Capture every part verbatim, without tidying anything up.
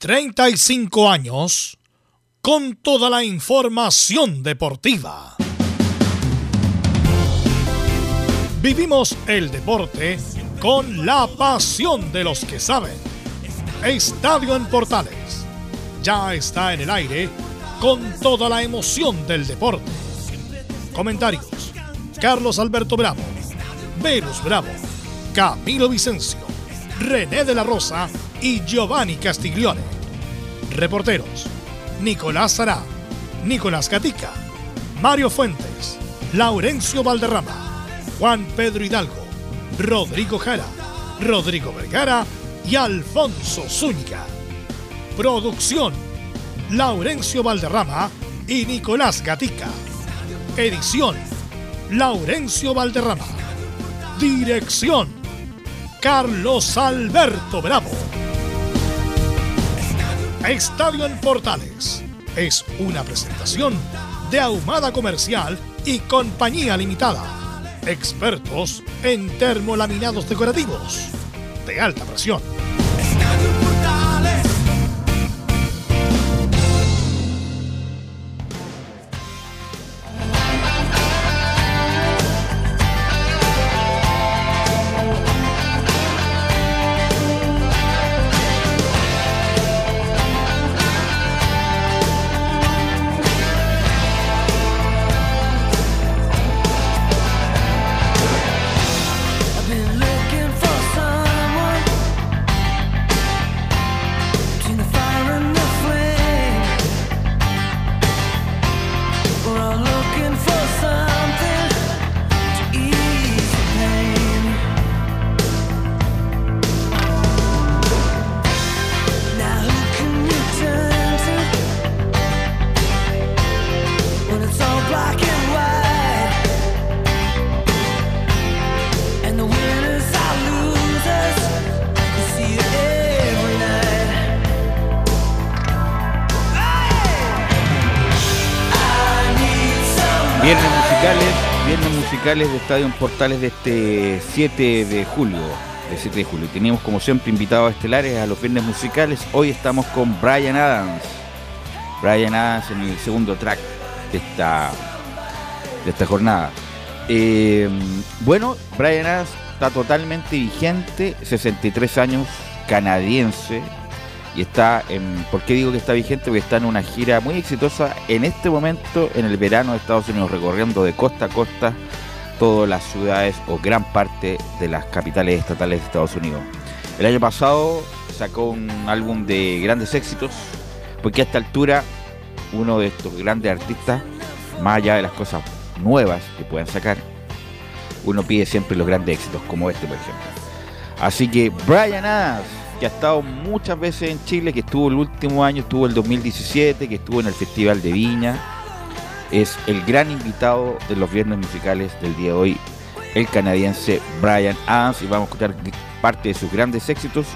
treinta y cinco años con toda la información deportiva. Vivimos el deporte con la pasión de los que saben. Estadio en Portales ya está en el aire con toda la emoción del deporte. Comentarios: Carlos Alberto Bravo, Velus Bravo, Camilo Vicencio, René de la Rosa y Giovanni Castiglione. Reporteros: Nicolás Sará, Nicolás Gatica, Mario Fuentes, Laurencio Valderrama, Juan Pedro Hidalgo, Rodrigo Jara, Rodrigo Vergara y Alfonso Zúñiga. Producción: Laurencio Valderrama y Nicolás Gatica. Edición: Laurencio Valderrama. Dirección: Carlos Alberto Bravo. Estadio en Portales es una presentación de Ahumada Comercial y Compañía Limitada, expertos en termolaminados decorativos de alta presión. Estadio en Portales. De Estadio en Portales de este siete de julio. El siete de julio teníamos como siempre invitados estelares a los viernes musicales. Hoy estamos con Bryan Adams. Bryan Adams en el segundo track de esta, de esta jornada. Eh, bueno, Bryan Adams está totalmente vigente, sesenta y tres años, canadiense. Y está en, ¿por qué digo que está vigente? Porque está en una gira muy exitosa en este momento, en el verano de Estados Unidos, recorriendo de costa a costa todas las ciudades o gran parte de las capitales estatales de Estados Unidos. El año pasado sacó un álbum de grandes éxitos, porque a esta altura uno de estos grandes artistas, más allá de las cosas nuevas que puedan sacar, uno pide siempre los grandes éxitos, como este por ejemplo. Así que Bryan Adams, que ha estado muchas veces en Chile, que estuvo el último año, estuvo el dos mil diecisiete, que estuvo en el Festival de Viña, es el gran invitado de los viernes musicales del día de hoy, el canadiense Bryan Adams, y vamos a escuchar parte de sus grandes éxitos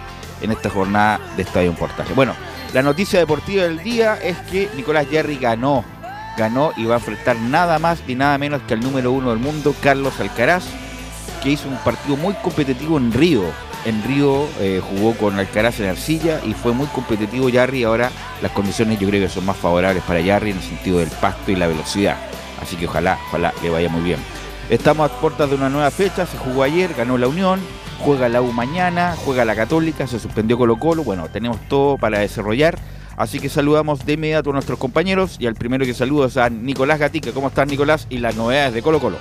en esta jornada de Estadio en Portales. Bueno, la noticia deportiva del día es que Nicolás Jarry ganó, ganó y va a enfrentar nada más y nada menos que al número uno del mundo, Carlos Alcaraz, que hizo un partido muy competitivo en Río. En Río eh, jugó con Alcaraz en arcilla y fue muy competitivo Jarry. Ahora las condiciones yo creo que son más favorables para Jarry en el sentido del pasto y la velocidad. Así que ojalá, ojalá le vaya muy bien. Estamos a puertas de una nueva fecha. Se jugó ayer, ganó la Unión, juega la U mañana, juega la Católica, se suspendió Colo Colo. Bueno, tenemos todo para desarrollar. Así que saludamos de inmediato a nuestros compañeros y al primero que saludo es a Nicolás Gatica. ¿Cómo estás, Nicolás? Y las novedades de Colo Colo.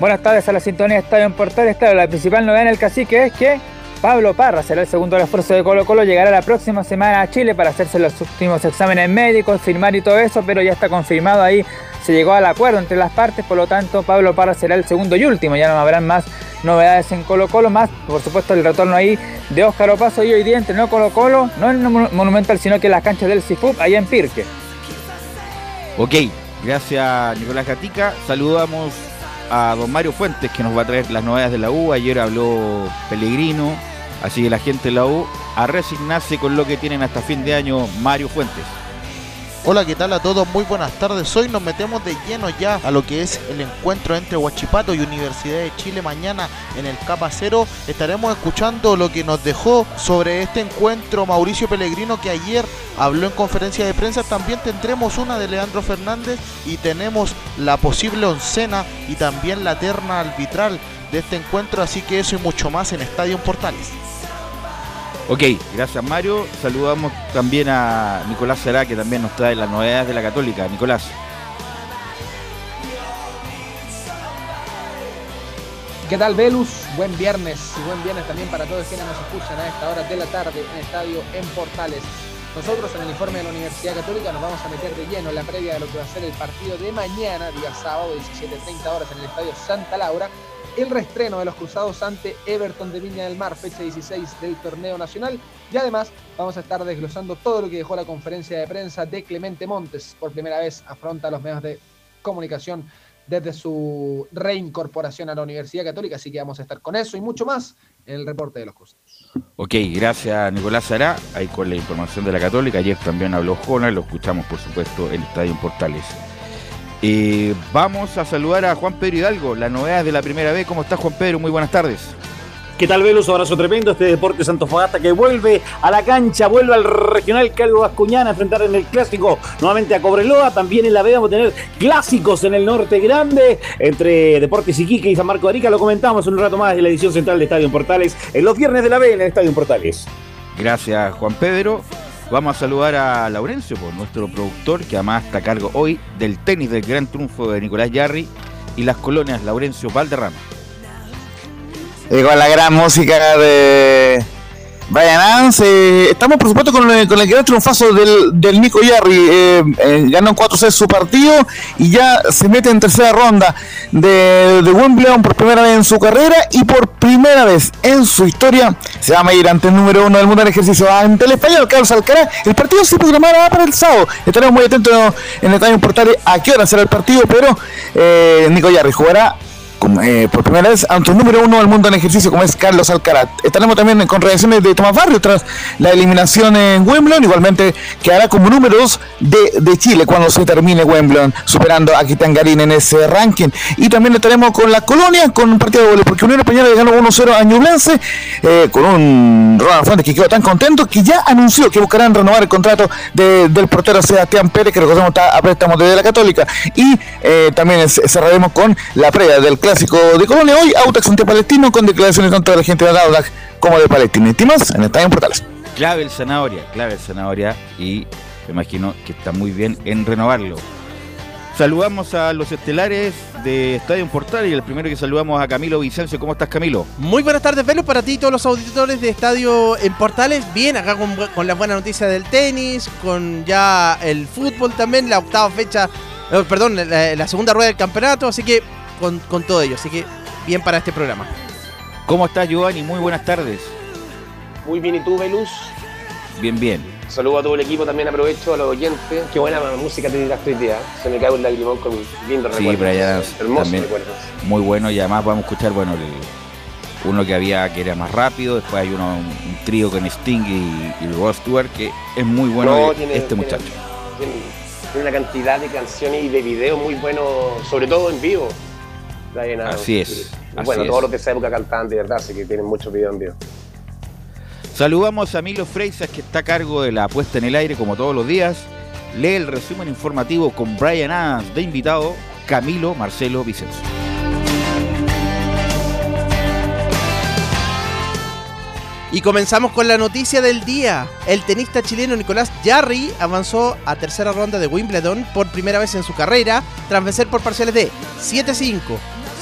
Buenas tardes a la sintonía de Estadio en Portales. Claro, la principal novedad en el cacique es que Pablo Parra será el segundo refuerzo de Colo Colo, llegará la próxima semana a Chile para hacerse los últimos exámenes médicos, firmar y todo eso, pero ya está confirmado ahí, se llegó al acuerdo entre las partes, por lo tanto Pablo Parra será el segundo y último, ya no habrán más novedades en Colo Colo, más por supuesto el retorno ahí de Óscar Opaso, y hoy día entrenó Colo Colo, no en el Monumental, sino que en las canchas del C I F U P, allá en Pirque. Ok, gracias Nicolás Gatica, saludamos a don Mario Fuentes, que nos va a traer las novedades de la U. Ayer habló Pellegrino, así que la gente de la U a resignarse con lo que tienen hasta fin de año. Mario Fuentes. Hola, ¿qué tal a todos? Muy buenas tardes. Hoy nos metemos de lleno ya a lo que es el encuentro entre Huachipato y Universidad de Chile. Mañana en el Capa Cero estaremos escuchando lo que nos dejó sobre este encuentro Mauricio Pellegrino, que ayer habló en conferencia de prensa. También tendremos una de Leandro Fernández y tenemos la posible oncena y también la terna arbitral de este encuentro. Así que eso y mucho más en Estadio Portales. Ok, gracias Mario. Saludamos también a Nicolás Será, que también nos trae las novedades de la Católica. Nicolás. ¿Qué tal, Velus? Buen viernes y buen viernes también para todos quienes nos escuchan a esta hora de la tarde en Estadio en Portales. Nosotros en el informe de la Universidad Católica nos vamos a meter de lleno en la previa de lo que va a ser el partido de mañana, día sábado, diecisiete treinta horas en el Estadio Santa Laura. El reestreno de los Cruzados ante Everton de Viña del Mar, fecha dieciséis del torneo nacional. Y además vamos a estar desglosando todo lo que dejó la conferencia de prensa de Clemente Montes. Por primera vez afronta los medios de comunicación desde su reincorporación a la Universidad Católica. Así que vamos a estar con eso y mucho más en el reporte de los Cruzados. Ok, gracias Nicolás Sará. Ahí con la información de la Católica. Ayer también habló Jona, lo escuchamos por supuesto en Estadio Portales. Eh, vamos a saludar a Juan Pedro Hidalgo, las novedades de la primera vez. ¿Cómo estás, Juan Pedro? Muy buenas tardes. ¿Qué tal, Velus? Abrazo tremendo. Este Deportes Antofagasta que vuelve a la cancha, vuelve al regional Calvo Vascuñana a enfrentar en el clásico nuevamente a Cobreloa. También en la B vamos a tener clásicos en el norte grande entre Deportes Iquique y San Marcos de Arica. Lo comentamos un rato más en la edición central de Estadio Portales, en los viernes de la B en el Estadio Portales. Gracias, Juan Pedro. Vamos a saludar a Laurencio, por nuestro productor, que además está a cargo hoy del tenis del gran triunfo de Nicolás Yarri y las colonias. Laurencio Valderrama. Eh, con la gran música de Brian Adams. Eh, estamos, por supuesto, con, con el gran triunfazo del, del Nico Yarri. Eh, eh, ganó en cuatro sets su partido y ya se mete en tercera ronda de, de Wimbledon por primera vez en su carrera y por primera vez en su historia se va a medir ante el número uno del mundo en ejercicio, ante el español Carlos Alcaraz. El partido se programará para el sábado. Estaremos muy atentos en el Estadio Portales a qué hora será el partido, pero eh, Nico Yarri jugará Eh, por primera vez ante el número uno del mundo en ejercicio, como es Carlos Alcaraz. Estaremos también con reacciones de Tomás Barrio tras la eliminación en Wimbledon. Igualmente quedará como número dos de, de Chile cuando se termine Wimbledon, superando a Kitangarín en ese ranking. Y también estaremos con la Colonia, con un partido de goles, porque Unión Española ganó uno cero a Ñublense, eh, con un Ronald Fuentes que quedó tan contento que ya anunció que buscarán renovar el contrato de, del portero Sebastián Pérez, que recordemos está a préstamo desde la Católica. Y eh, también cerraremos con la previa del clásico de Colonia hoy, Audax ante Palestino, con declaraciones tanto de la gente de Audax como de Palestino. Y más en el Estadio Portales. Clave el Zanahoria, clave el Zanahoria, y me imagino que está muy bien en renovarlo. Saludamos a los estelares de Estadio Portales y el primero que saludamos a Camilo Vicencio. ¿Cómo estás, Camilo? Muy buenas tardes, Velo, para ti y todos los auditores de Estadio en Portales. Bien, acá con, con las buenas noticias del tenis, con ya el fútbol también, la octava fecha, perdón, la, la segunda rueda del campeonato, así que Con, con todo ello, así que bien para este programa. ¿Cómo estás, Giovanni? Muy buenas tardes. Muy bien, ¿y tú, Velus? Bien, bien. Saludo a todo el equipo, también aprovecho a los oyentes. Qué buena música te dirás tu idea. Se me cae un lagrimón con lindo recuerdo. Sí, Brian, hermosos recuerdos. Muy bueno, y además vamos a escuchar, bueno, el, uno que había que era más rápido, después hay uno, un, un trío con Sting y, y Rod Stewart, que es muy bueno, no, de, tiene, este tiene, muchacho. Tiene, tiene una cantidad de canciones y de videos muy buenos, sobre todo en vivo. Así es. Bueno, así todos es. Los de esa época cantaban de verdad, así que tienen muchos videos en vivo. Saludamos a Milo Freisas, que está a cargo de la puesta en el aire, como todos los días. Lee el resumen informativo con Brian Adams, de invitado Camilo Marcelo Vicencio. Y comenzamos con la noticia del día. El tenista chileno Nicolás Yarri avanzó a tercera ronda de Wimbledon por primera vez en su carrera, tras vencer por parciales de siete cinco,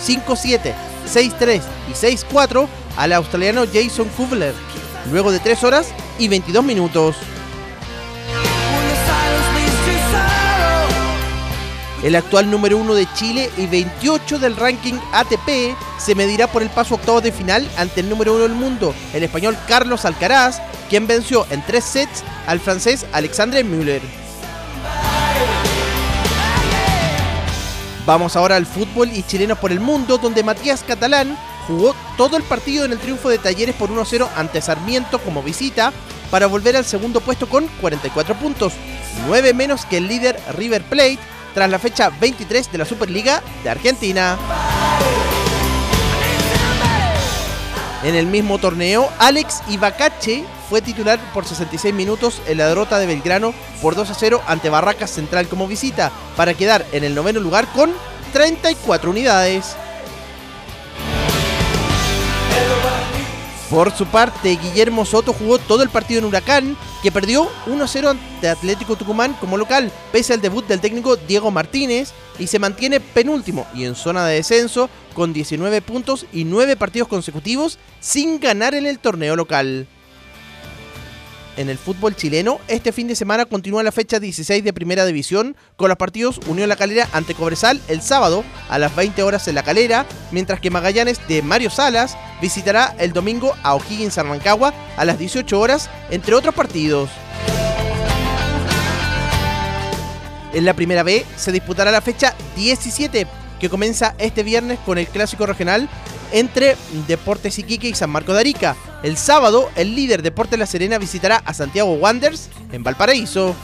cinco siete, seis tres y seis cuatro al australiano Jason Kubler, luego de tres horas y veintidós minutos. El actual número uno de Chile y veintiocho del ranking A T P se medirá por el paso octavo de final ante el número uno del mundo, el español Carlos Alcaraz, quien venció en tres sets al francés Alexandre Müller. Vamos ahora al fútbol y chilenos por el mundo, donde Matías Catalán jugó todo el partido en el triunfo de Talleres por uno cero ante Sarmiento como visita, para volver al segundo puesto con cuarenta y cuatro puntos, nueve menos que el líder River Plate tras la fecha veintitrés de la Superliga de Argentina. En el mismo torneo, Alex Ibacache fue titular por sesenta y seis minutos en la derrota de Belgrano por dos a cero ante Barracas Central como visita, para quedar en el noveno lugar con treinta y cuatro unidades. Por su parte, Guillermo Soto jugó todo el partido en Huracán, que perdió uno a cero ante Atlético Tucumán como local, pese al debut del técnico Diego Martínez, y se mantiene penúltimo y en zona de descenso con diecinueve puntos y nueve partidos consecutivos sin ganar en el torneo local. En el fútbol chileno, este fin de semana continúa la fecha dieciséis de Primera División con los partidos Unión La Calera ante Cobresal el sábado a las veinte horas en La Calera, mientras que Magallanes de Mario Salas visitará el domingo a O'Higgins Rancagua a las dieciocho horas, entre otros partidos. En la Primera B se disputará la fecha diecisiete, que comienza este viernes con el clásico regional entre Deportes Iquique y San Marcos de Arica. El sábado, el líder Deportes La Serena visitará a Santiago Wanderers en Valparaíso.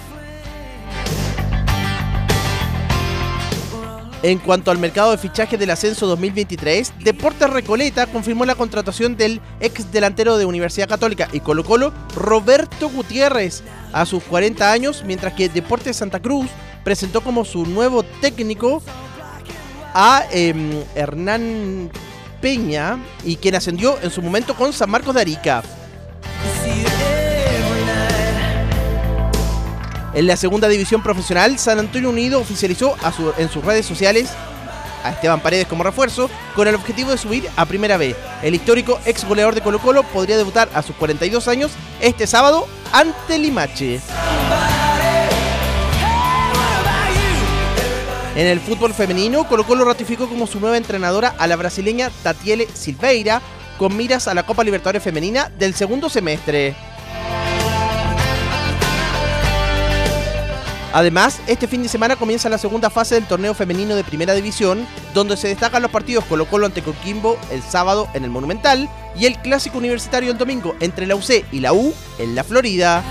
En cuanto al mercado de fichajes del Ascenso dos mil veintitrés, Deportes Recoleta confirmó la contratación del ex delantero de Universidad Católica y Colo-Colo, Roberto Gutiérrez, a sus cuarenta años, mientras que Deportes Santa Cruz presentó como su nuevo técnico a eh, Hernán Peña, y quien ascendió en su momento con San Marcos de Arica. En la segunda división profesional, San Antonio Unido oficializó a su, en sus redes sociales a Esteban Paredes como refuerzo, con el objetivo de subir a Primera B. El histórico ex goleador de Colo-Colo podría debutar a sus cuarenta y dos años este sábado ante Limache. En el fútbol femenino, Colo-Colo ratificó como su nueva entrenadora a la brasileña Tatiele Silveira, con miras a la Copa Libertadores Femenina del segundo semestre. Además, este fin de semana comienza la segunda fase del torneo femenino de Primera División, donde se destacan los partidos Colo-Colo ante Coquimbo el sábado en el Monumental y el Clásico Universitario el domingo entre la U C y la U en la Florida.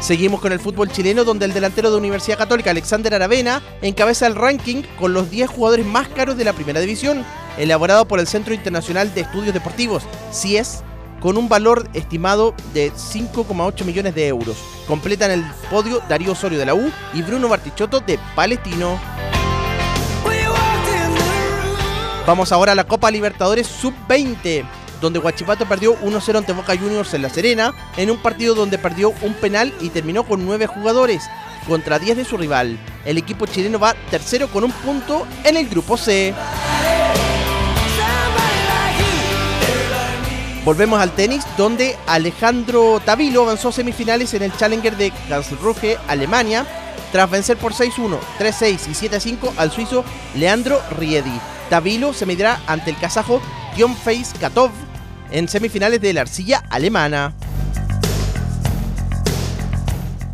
Seguimos con el fútbol chileno, donde el delantero de Universidad Católica, Alexander Aravena, encabeza el ranking con los diez jugadores más caros de la Primera División, elaborado por el Centro Internacional de Estudios Deportivos, C I E S, con un valor estimado de cinco coma ocho millones de euros. Completan el podio Darío Osorio de la U y Bruno Bartichotto de Palestino. Vamos ahora a la Copa Libertadores sub veinte. Donde Huachipato perdió uno a cero ante Boca Juniors en La Serena, en un partido donde perdió un penal y terminó con nueve jugadores, contra diez de su rival. El equipo chileno va tercero con un punto en el grupo C. Volvemos al tenis, donde Alejandro Tavilo avanzó a semifinales en el Challenger de Karlsruhe, Alemania, tras vencer por seis uno, tres seis y siete cinco al suizo Leandro Riedi. Tavilo se medirá ante el kazajo Dionfeis Katov en semifinales de la arcilla alemana.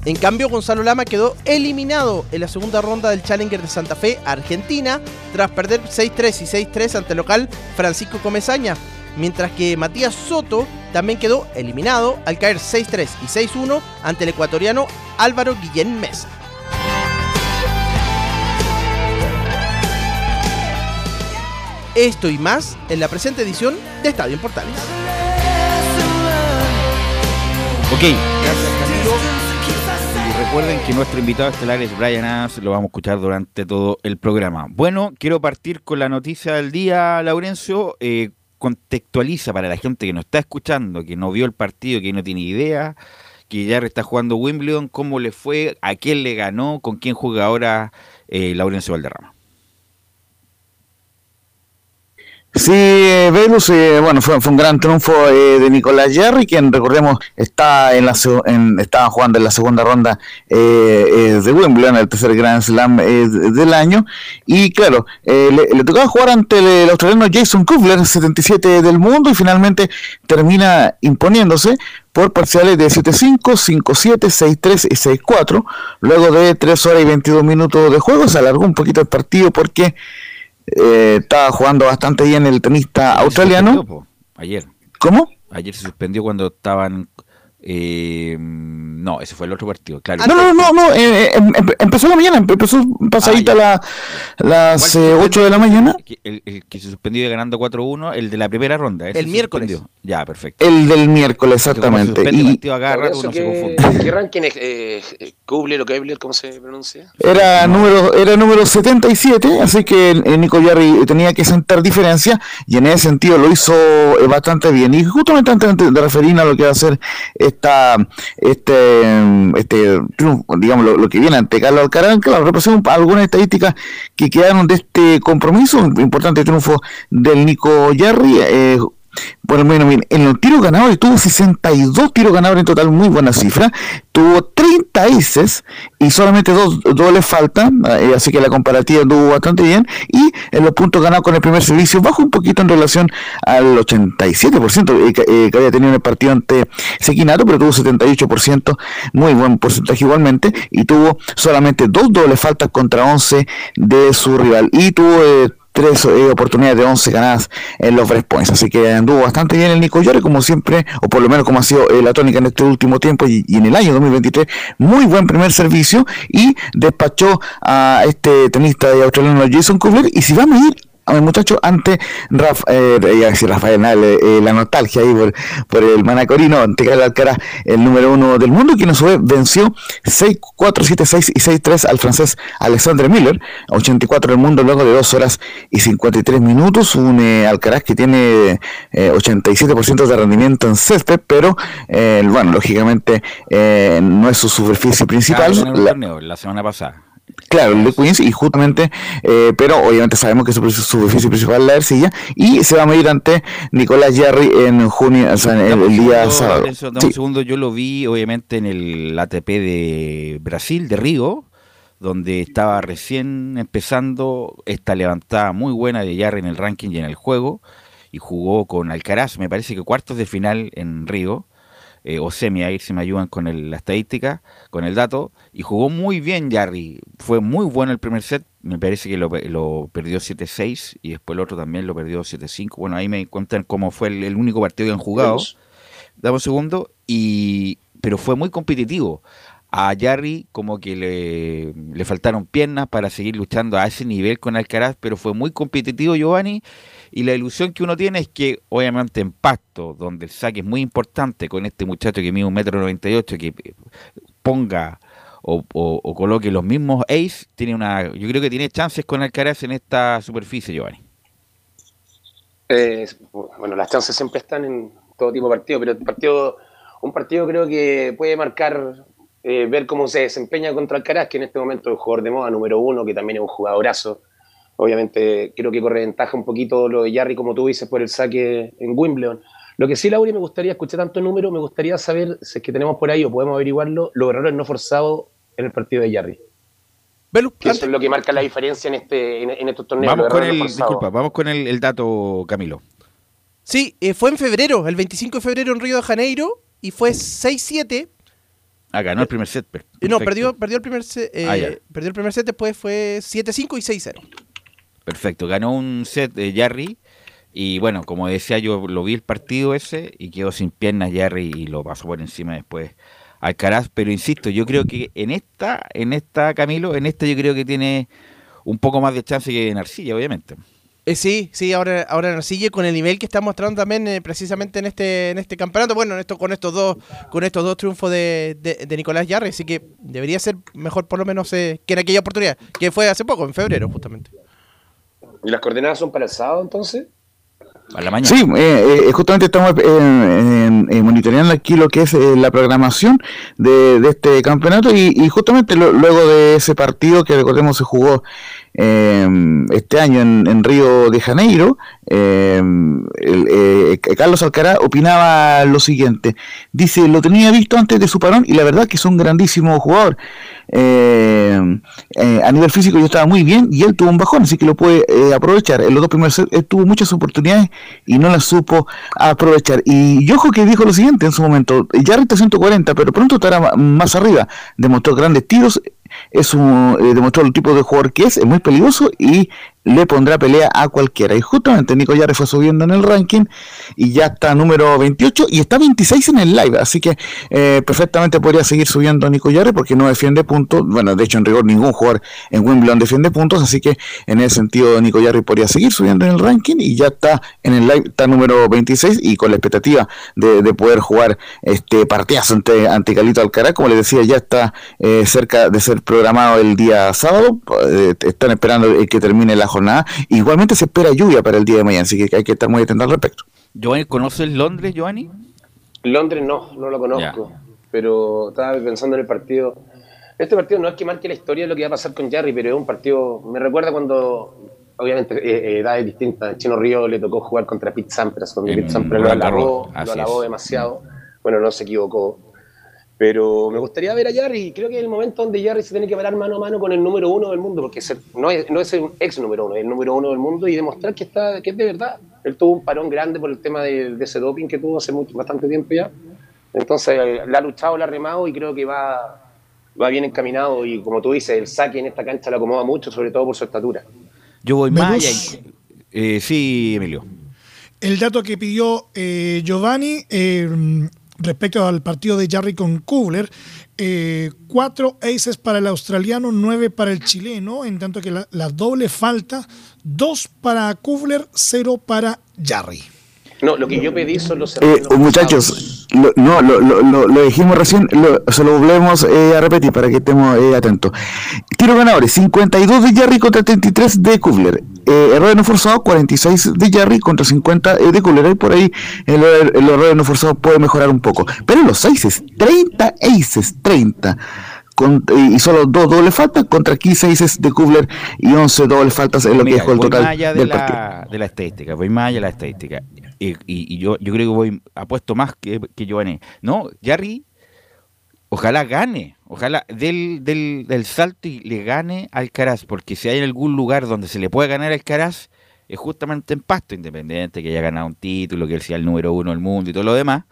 En cambio, Gonzalo Lama quedó eliminado en la segunda ronda del Challenger de Santa Fe, Argentina, tras perder seis tres y seis tres ante el local Francisco Comesaña, mientras que Matías Soto también quedó eliminado al caer seis tres y seis uno ante el ecuatoriano Álvaro Guillén Mesa. Esto y más en la presente edición de Estadio en Portales. Ok, gracias Camilo. Y recuerden que nuestro invitado estelar es Bryan Adams, lo vamos a escuchar durante todo el programa. Bueno, quiero partir con la noticia del día, Laurencio. Eh, contextualiza para la gente que nos está escuchando, que no vio el partido, que no tiene idea, que ya está jugando Wimbledon, cómo le fue, a quién le ganó, con quién juega ahora eh, Laurencio Valderrama. Sí, eh, Velus, eh, bueno, fue, fue un gran triunfo eh, de Nicolás Jarry, quien, recordemos, está en la en, estaba jugando en la segunda ronda eh, eh, de Wimbledon, el tercer Grand Slam eh, del año, y claro, eh, le, le tocaba jugar ante el, el australiano Jason Kubler, setenta y siete del mundo, y finalmente termina imponiéndose por parciales de siete cinco, cinco siete, seis tres y seis cuatro, luego de tres horas y veintidós minutos de juego. Se alargó un poquito el partido porque Eh, estaba jugando bastante bien el tenista ayer australiano. Ayer. ¿Cómo? Ayer se suspendió cuando estaban Eh, no, ese fue el otro partido, claro. Ah, no, no, no, no. Eh, em, empezó la mañana, empezó pasadita ah, la, las eh, ocho de la mañana. El, el que se suspendió ganando cuatro uno, el de la primera ronda. El miércoles. Suspendió. Ya, perfecto. El del miércoles, exactamente. Se y el agarra, uno que, se confunde. ¿Qué ranking es? Eh, ¿Kubler o Kebler? ¿Cómo se pronuncia? Era no. número era número setenta y siete, así que eh, Nico Jarry tenía que sentar diferencia y en ese sentido lo hizo eh, bastante bien. Y justamente antes de referirnos a lo que va a hacer esta este este triunfo, digamos lo, lo que viene ante Carlos Alcaraz, claro, representa algunas estadísticas que quedaron de este compromiso, un importante triunfo del Nico Jarry. eh, Bueno, bueno, bien, en los tiros ganadores tuvo sesenta y dos tiros ganadores en total, muy buena cifra. Tuvo treinta aces y solamente dos dobles falta, eh, así que la comparativa anduvo bastante bien. Y en los puntos ganados con el primer servicio bajó un poquito en relación al ochenta y siete por ciento eh, eh, que había tenido en el partido ante Sequinato, pero tuvo setenta y ocho por ciento, muy buen porcentaje igualmente. Y tuvo solamente dos dobles faltas contra once de su rival. Y tuvo... Eh, tres eh, oportunidades de once ganadas en los break points, así que anduvo bastante bien el Nico Jarry, como siempre, o por lo menos como ha sido eh, la tónica en este último tiempo y, y en el año dos mil veintitrés, muy buen primer servicio, y despachó a este tenista australiano Jason Kubler. Y si vamos a ir a mi muchacho ante Rafa, eh, Rafael Nadal, eh, la nostalgia ahí por, por el manacorino, ante Carlos Alcaraz, el número uno del mundo, quien a su vez venció seis cuatro, siete seis y seis tres al francés Alexander Miller, ochenta y cuatro del mundo, luego de dos horas y cincuenta y tres minutos. Un eh, Alcaraz que tiene eh, ochenta y siete por ciento de rendimiento en césped, pero eh, bueno, lógicamente eh, no es su superficie principal. Claro, en el torneo, la semana pasada. Claro, el de Queens, y justamente, eh, pero obviamente sabemos que su superficie principal es la arcilla, y se va a medir ante Nicolás Jarry en junio, o sea, en el, el día sábado. Atención, dame sí. un segundo, yo lo vi obviamente en el A T P de Brasil, de Río, donde estaba recién empezando esta levantada muy buena de Jarry en el ranking y en el juego, y jugó con Alcaraz, me parece que cuartos de final en Río. Eh, o semi, ahí si me ayudan con el, la estadística, con el dato, y jugó muy bien Jarry, fue muy bueno el primer set, me parece que lo, lo perdió siete seis, y después el otro también lo perdió siete cinco, bueno, ahí me cuentan cómo fue el, el único partido que han jugado, dame un segundo, y, pero fue muy competitivo, a Jarry como que le, le faltaron piernas para seguir luchando a ese nivel con Alcaraz, pero fue muy competitivo Giovanni. Y la ilusión que uno tiene es que, obviamente, en pasto, donde el saque es muy importante con este muchacho que mide un metro noventa y ocho, que ponga o, o, o coloque los mismos ace, tiene una, yo creo que tiene chances con Alcaraz en esta superficie, Giovanni. Eh, bueno, las chances siempre están en todo tipo de partido, pero el partido, un partido creo que puede marcar, eh, ver cómo se desempeña contra Alcaraz, que en este momento es un jugador de moda, número uno, que también es un jugadorazo. Obviamente creo que corre ventaja un poquito lo de Jarry, como tú dices, por el saque en Wimbledon. Lo que sí, Lauri, me gustaría, escuché tanto número, me gustaría saber si es que tenemos por ahí o podemos averiguarlo, los errores no forzados en el partido de Jarry. Belu, que eso es lo que marca la diferencia en este en, en estos torneos. Vamos con, el, disculpa, vamos con el, el dato, Camilo. Sí, eh, fue en febrero, el veinticinco de febrero en Río de Janeiro, y fue seis siete. Ah, ganó el primer set. Perfecto. No, perdió, perdió, el primer set, eh, ah, perdió el primer set, después fue siete cinco y seis cero. Perfecto, ganó un set de Jarry y bueno, como decía, yo lo vi el partido ese y quedó sin piernas Jarry y lo pasó por encima después Alcaraz, pero insisto, yo creo que en esta, en esta Camilo, en esta yo creo que tiene un poco más de chance que en arcilla, obviamente. Eh, sí, sí, ahora, ahora en arcilla con el nivel que está mostrando también eh, precisamente en este, en este campeonato, bueno, en esto, con estos dos, con estos dos triunfos de, de, de Nicolás Jarry, así que debería ser mejor por lo menos eh, que en aquella oportunidad, que fue hace poco, en febrero justamente. ¿Y las coordenadas son para el sábado, entonces? A la mañana. Sí, eh, eh, justamente estamos eh, eh, eh, monitoreando aquí lo que es eh, la programación de, de este campeonato y, y justamente lo, luego de ese partido que recordemos se jugó eh, este año en, en Río de Janeiro, eh, el, eh, Carlos Alcaraz opinaba lo siguiente, dice, lo tenía visto antes de su parón y la verdad que es un grandísimo jugador. Eh, eh, a nivel físico yo estaba muy bien y él tuvo un bajón, así que lo puede eh, aprovechar. En los dos primeros sets él tuvo muchas oportunidades y no las supo aprovechar. Y ojo que dijo lo siguiente en su momento, Jarry está ciento cuarenta pero pronto estará más arriba, demostró grandes tiros, es un, eh, demostró el tipo de jugador que es, es muy peligroso y le pondrá pelea a cualquiera. Y justamente Nico Yarri fue subiendo en el ranking y ya está número veintiocho y está veintiséis en el live, así que eh, perfectamente podría seguir subiendo Nico Yarri porque no defiende puntos. Bueno, de hecho en rigor ningún jugador en Wimbledon defiende puntos, así que en ese sentido Nico Yarri podría seguir subiendo en el ranking y ya está en el live, está número veintiséis, y con la expectativa de, de poder jugar este partidazo ante, ante Carlito Alcaraz, como les decía, ya está eh, cerca de ser programado el día sábado. Eh, están esperando el que termine la jornada. Igualmente se espera lluvia para el día de mañana, así que hay que estar muy atento al respecto. Giovanni, ¿conoces Londres, Giovanni? Londres no, no lo conozco, yeah. Pero estaba pensando en el partido. Este partido no es que marque la historia de lo que va a pasar con Yarri, pero es un partido, me recuerda cuando, obviamente, edades distintas. Chino Río le tocó jugar contra Pete Sampras, donde Pete Sampras lo alabó, lo alabó demasiado. Bueno, no se equivocó. Pero me gustaría ver a Yarri. Creo que es el momento donde Yarri se tiene que parar mano a mano con el número uno del mundo, porque no es, no es el ex número uno, es el número uno del mundo, y demostrar que está, que es de verdad. Él tuvo un parón grande por el tema de, de ese doping que tuvo hace mucho, bastante tiempo ya. Entonces, la ha luchado, la ha remado y creo que va, va bien encaminado. Y como tú dices, el saque en esta cancha lo acomoda mucho, sobre todo por su estatura. Yo voy más allá. Eh, sí, Emilio. El dato que pidió eh, Giovanni... Eh, respecto al partido de Yarri con Kubler, eh, cuatro aces para el australiano, nueve para el chileno, en tanto que la, la doble falta, dos para Kubler, cero para Yarri. No, lo que yo pedí son los eh, muchachos, lo, no, lo, lo, lo, lo dijimos recién, lo, se lo volvemos eh, a repetir para que estemos eh, atentos. Tiros ganadores, cincuenta y dos de Yarri contra treinta y tres de Kubler. Eh, errores no forzados, cuarenta y seis de Yarri contra cincuenta eh, de Kubler. Y por ahí el, el, el error no forzado puede mejorar un poco. Pero los aces, treinta aces, treinta. Con, y solo dos dobles faltas contra quince aces de Kubler y once dobles faltas en lo Mira, que es el total más allá de del partido. La, de la estadística, voy más allá de la estadística. Y, y, y yo, yo creo que voy apuesto más que, que Giovanni. No, Yarri, ojalá gane, ojalá del, del, del salto y le gane al Alcaraz, porque si hay algún lugar donde se le puede ganar al Alcaraz es justamente en pasto, independiente que haya ganado un título, que él sea el número uno del mundo y todo lo demás.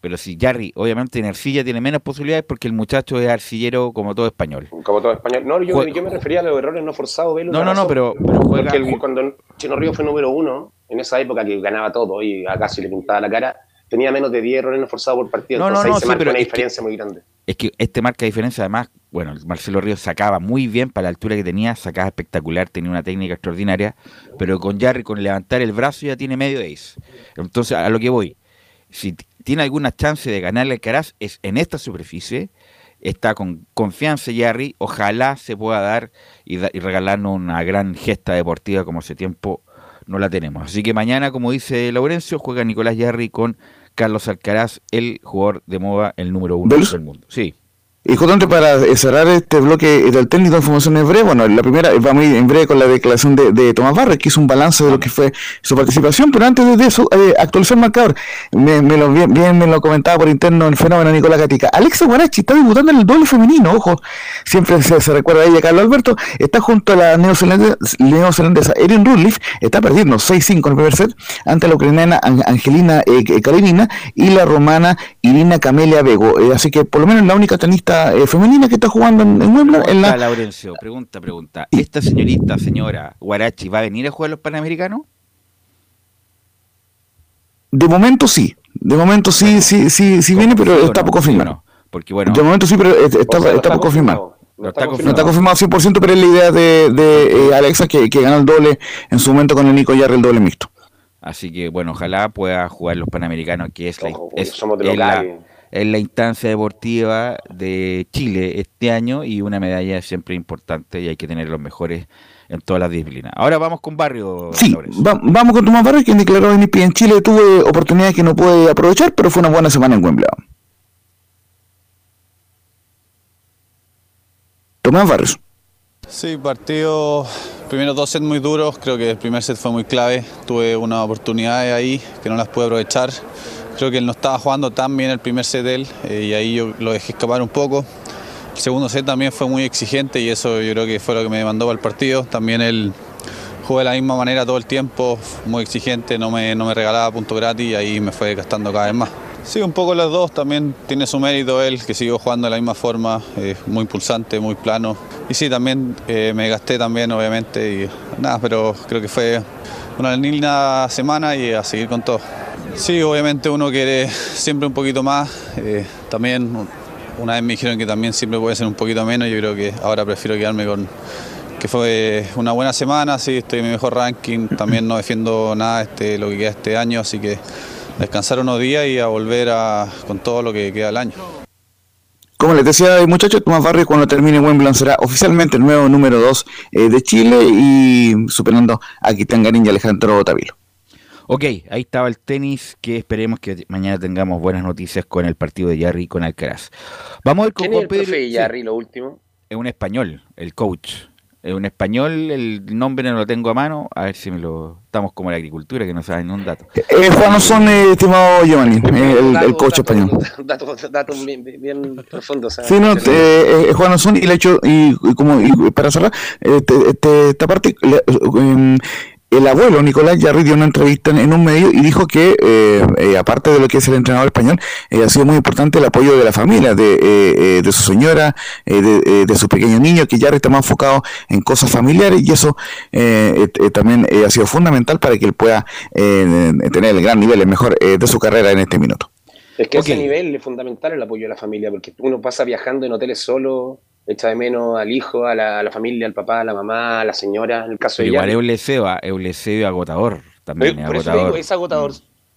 Pero si Yarri, obviamente en arcilla tiene menos posibilidades porque el muchacho es arcillero como todo español. Como todo español. No, yo, Jue- yo me refería a los errores no forzados. Velo, no, no, no, pero, pero juega. Porque el, cuando Chino Río fue número uno, en esa época que ganaba todo y acá se le pintaba la cara, tenía menos de diez errores no forzados por partido. No, entonces no, no, ahí se sí, marca una diferencia que, muy grande. Es que este marca diferencia, además, bueno, Marcelo Ríos sacaba muy bien para la altura que tenía, sacaba espectacular, tenía una técnica extraordinaria, pero con Yarri, con levantar el brazo ya tiene medio ace. Entonces, a lo que voy, si tiene alguna chance de ganarle al Alcaraz, es en esta superficie, está con confianza Yarri, ojalá se pueda dar y, da, y regalarnos una gran gesta deportiva como hace tiempo no la tenemos. Así que mañana, como dice Laurencio, juega Nicolás Yarri con Carlos Alcaraz, el jugador de moda, el número uno del mundo. Sí. Y justamente para cerrar este bloque del tenis, dos informaciones breves. Bueno, la primera va muy en breve con la declaración de, de Tomás Barrios, que hizo un balance de lo que fue su participación, pero antes de eso, eh, actualizó el marcador. Me, me lo, bien, bien me lo comentaba por interno el fenómeno Nicolás Gatica. Alexa Guarachi está debutando en el doble femenino, ojo, siempre se, se recuerda a ella, Carlos Alberto, está junto a la neozelandesa, neozelandesa Erin Rutliff, está perdiendo seis cinco en el primer set, ante la ucraniana Angelina eh, Kalinina y la romana Irina Camelia Bego. Eh, así que por lo menos la única tenista femenina que está jugando en Wimbledon. Pregunta, la... Laurencio, pregunta, pregunta. ¿Esta señorita, señora Guarachi, va a venir a jugar los Panamericanos? De momento sí. De momento sí, bueno, sí, sí, sí viene, pero está no, poco confirmado. Sí no, porque bueno. De momento sí, pero está, o sea, no está, está poco confirmado. No está, no está confirmado cien por ciento, pero es la idea de, de eh, Alexa que, que ganó el doble en su momento con el Nico Yarri, el doble mixto. Así que bueno, ojalá pueda jugar los Panamericanos, que es la... Ojo, es, somos de la es la instancia deportiva de Chile este año y una medalla siempre importante y hay que tener los mejores en todas las disciplinas. Ahora vamos con Barrio. Sí, va, vamos con Tomás Barrios, quien declaró en I P en Chile. Tuve oportunidades que no pude aprovechar, pero fue una buena semana en Wimbledon. Tomás Barrios. Sí, partido, primeros dos sets muy duros, creo que el primer set fue muy clave, tuve unas oportunidades ahí que no las pude aprovechar. Creo que él no estaba jugando tan bien el primer set él, eh, y ahí yo lo dejé escapar un poco. El segundo set también fue muy exigente y eso yo creo que fue lo que me demandó para el partido. También él jugó de la misma manera todo el tiempo, muy exigente, no me, no me regalaba punto gratis y ahí me fue gastando cada vez más. Sí, un poco las dos, también tiene su mérito él, que siguió jugando de la misma forma, eh, muy pulsante, muy plano. Y sí, también eh, me gasté también, obviamente, y nada, pero creo que fue una linda semana y a seguir con todo. Sí, obviamente uno quiere siempre un poquito más, eh, también una vez me dijeron que también siempre puede ser un poquito menos, yo creo que ahora prefiero quedarme con que fue una buena semana, sí, estoy en mi mejor ranking, también no defiendo nada este, lo que queda este año, así que descansar unos días y a volver a, con todo lo que queda el año. Como les decía, muchachos, Tomás Barrios cuando termine Wemblan será oficialmente el nuevo número dos eh, de Chile y superando a Cristian Garín y Alejandro Tavilo. Ok, ahí estaba el tenis, que esperemos que mañana tengamos buenas noticias con el partido de Yarri con Alcaraz. Vamos a ver con ¿quién es el profe de Yarri, lo último? Es un español, el coach. Es un español, el nombre no lo tengo a mano, a ver si me lo... Estamos como en la agricultura, que no saben un dato. Eh, Juan Osón, eh, estimado Giovanni, eh, el, el coach español. Datos dato bien, bien profundos. Sí, no, eh, Juan Osón, y le hecho, y, y como y para cerrar, este, este, esta parte... Le, um, el abuelo Nicolás Yarri dio una entrevista en un medio y dijo que, eh, eh, aparte de lo que es el entrenador español, eh, ha sido muy importante el apoyo de la familia, de, eh, eh, de su señora, eh, de, eh, de su pequeño niño, que Yarri está más enfocado en cosas familiares y eso eh, eh, también eh, ha sido fundamental para que él pueda eh, tener el gran nivel, el mejor eh, de su carrera en este minuto. Es que okay. Ese nivel es fundamental el apoyo de la familia, porque uno pasa viajando en hoteles solo... Echa de menos al hijo, a la, a la familia, al papá, a la mamá, a la señora, en el caso de ella. Igual Euleseba, Euleseba agotador también. Por eso digo, es agotador.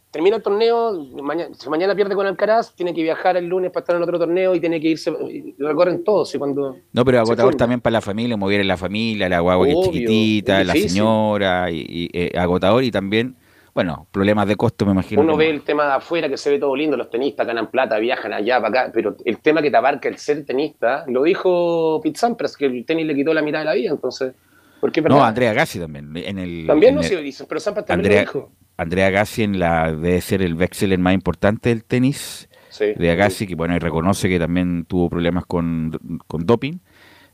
Termina el torneo, mañana, si mañana pierde con Alcaraz, tiene que viajar el lunes para estar en el otro torneo y tiene que irse, recorren todos. ¿Sí? Cuando no, pero agotador también para la familia, mover en la familia, la guagua obvio, que es chiquitita, es la señora, y, y eh, agotador y también... Bueno, problemas de costo, me imagino. Uno ve el tema de afuera, que se ve todo lindo, los tenistas ganan plata, viajan allá, para acá, pero el tema que te abarca el ser tenista, lo dijo Pete Sampras, que el tenis le quitó la mitad de la vida, entonces... ¿por qué no, Andrea Gassi también. En el, también en no el, se lo dicen, pero Sampras también Andrea, lo dijo. Andrea Gassi en la, debe ser el Wechsler más importante del tenis, sí, de Agassi, sí. Que bueno, y reconoce que también tuvo problemas con, con doping.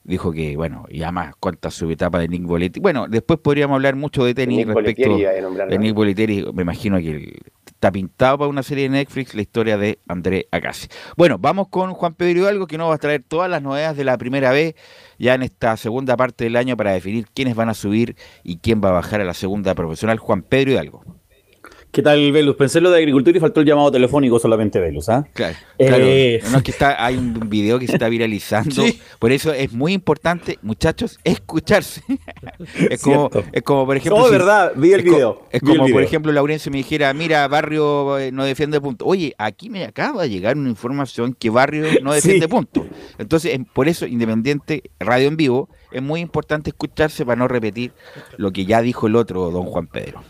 Dijo que, bueno, y además cuánta subetapa de Nick Bollettieri. Bueno, después podríamos hablar mucho de tenis Nick respecto a de Nick Bollettieri. Me imagino que el, está pintado para una serie de Netflix la historia de André Agassi. Bueno, vamos con Juan Pedro Hidalgo, que nos va a traer todas las novedades de la primera B ya en esta segunda parte del año para definir quiénes van a subir y quién va a bajar a la segunda profesional. Juan Pedro Hidalgo. ¿Qué tal, Velus? Pensé lo de agricultura y faltó el llamado telefónico solamente, Velus, ¿ah? ¿eh? Claro, eh... claro. No, es que está, hay un video que se está viralizando. Sí. Por eso es muy importante, muchachos, escucharse. Es como, es como, por ejemplo... No, si, verdad, vi el video. Es como, vi el video. Por ejemplo, Laurencio me dijera, mira, Barrio no defiende punto. Oye, aquí me acaba de llegar una información que Barrio no defiende sí. punto. Entonces, por eso, Independiente Radio en Vivo, es muy importante escucharse para no repetir lo que ya dijo el otro don Juan Pedro.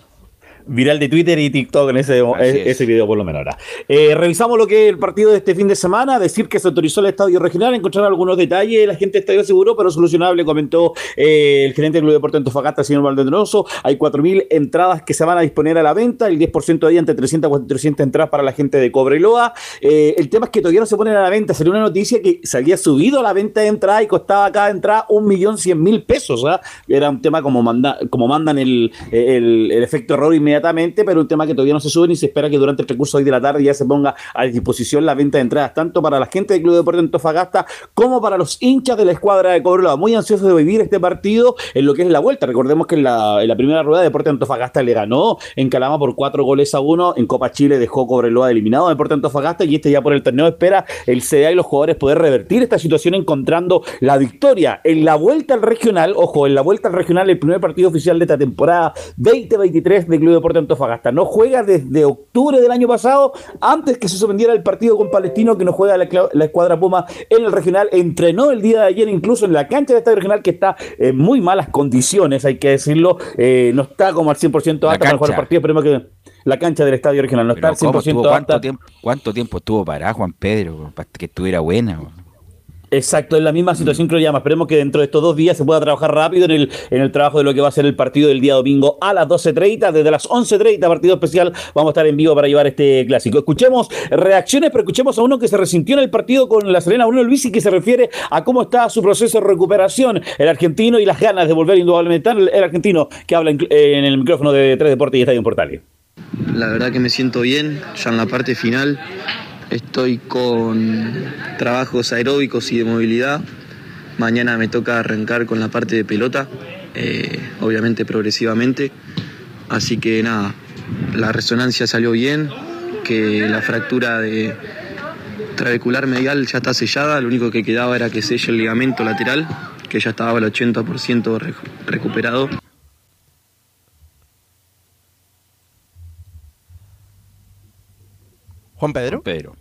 Viral de Twitter y TikTok en ese, es, ese video por lo menos ahora. Eh, revisamos lo que es el partido de este fin de semana, decir que se autorizó el estadio regional, encontrar algunos detalles, la gente estadio seguro, pero solucionable, comentó eh, el gerente del Club Deporte Antofagasta, el señor Valderoso. Hay cuatro mil entradas que se van a disponer a la venta, el diez por ciento de ahí entre trescientas a cuatrocientas entradas para la gente de Cobreloa. Eh, el tema es que todavía no se ponen a la venta, salió una noticia que se había subido la venta de entrada y costaba cada entrada un millón cien mil pesos, ¿eh? Era un tema como, manda, como mandan el, el, el efecto error inmediato, pero un tema que todavía no se sube ni se espera que durante el recurso de hoy de la tarde ya se ponga a disposición la venta de entradas, tanto para la gente del Club Deporte Antofagasta como para los hinchas de la escuadra de Cobreloa. Muy ansiosos de vivir este partido en lo que es la vuelta. Recordemos que en la, en la primera rueda Deporte Antofagasta le ganó en Calama por cuatro goles a uno. En Copa Chile dejó Cobreloa eliminado a Deporte Antofagasta y este ya por el torneo espera el C D A y los jugadores poder revertir esta situación encontrando la victoria. En la vuelta al regional, ojo, en la vuelta al regional, el primer partido oficial de esta temporada veinte veintitrés de Club Deporte Antofagasta. No juega desde octubre del año pasado, antes que se suspendiera el partido con Palestino, que no juega la, la escuadra Puma en el regional. Entrenó el día de ayer incluso en la cancha de estadio regional, que está en muy malas condiciones, hay que decirlo. Eh, no está como al cien por ciento apta para cancha. Jugar el partido, esperemos que la cancha del estadio regional no pero está al cien por ciento estuvo, ¿cuánto apta? Tiempo, ¿Cuánto tiempo estuvo parado Juan Pedro para que estuviera buena? Bro. Exacto, es la misma situación que lo llama. Esperemos que dentro de estos dos días se pueda trabajar rápido en el, en el trabajo de lo que va a ser el partido del día domingo a las doce treinta. Desde las once treinta, partido especial, vamos a estar en vivo para llevar este clásico. Escuchemos reacciones, pero escuchemos a uno que se resintió en el partido con la Serena, Bruno Luis, y que se refiere a cómo está su proceso de recuperación, el argentino, y las ganas de volver indudablemente el argentino que habla en, en el micrófono de Tres Deportes y Estadio Portales. La verdad que me siento bien, ya en la parte final. Estoy con trabajos aeróbicos y de movilidad. Mañana me toca arrancar con la parte de pelota, eh, obviamente progresivamente. Así que nada, la resonancia salió bien, que la fractura de trabecular medial ya está sellada. Lo único que quedaba era que selle el ligamento lateral, que ya estaba al ochenta por ciento recuperado. Juan Pedro. Pedro.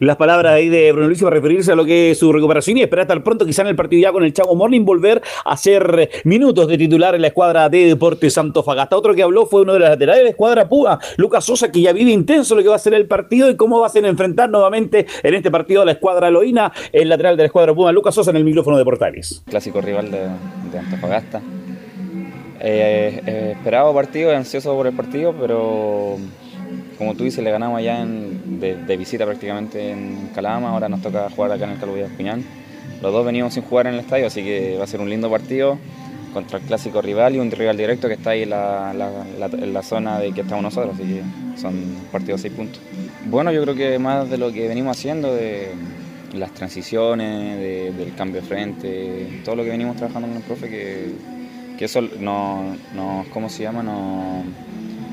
Las palabras ahí de Bruno Luis para referirse a lo que es su recuperación y esperar tan pronto, quizá en el partido ya con el Chaco Morning, volver a hacer minutos de titular en la escuadra de Deportes Antofagasta. Otro que habló fue uno de los laterales de la escuadra Púa, Lucas Sosa, que ya vive intenso lo que va a ser el partido y cómo va a ser enfrentar nuevamente en este partido a la escuadra Loína, el lateral de la escuadra Púa, Lucas Sosa, en el micrófono de Portales. Clásico rival de, de Antofagasta. Eh, eh, esperado partido, ansioso por el partido, pero... Como tú dices, le ganamos allá en, de, de visita prácticamente en Calama, ahora nos toca jugar acá en el Calvo Villaspiñán. Los dos veníamos sin jugar en el estadio, así que va a ser un lindo partido contra el clásico rival y un rival directo que está ahí en la, la, la, la zona de que estamos nosotros, así que son partidos de seis puntos. Bueno, yo creo que más de lo que venimos haciendo, de las transiciones, de, del cambio de frente, todo lo que venimos trabajando con el profe, que, que eso no, no, ¿cómo se llama? No,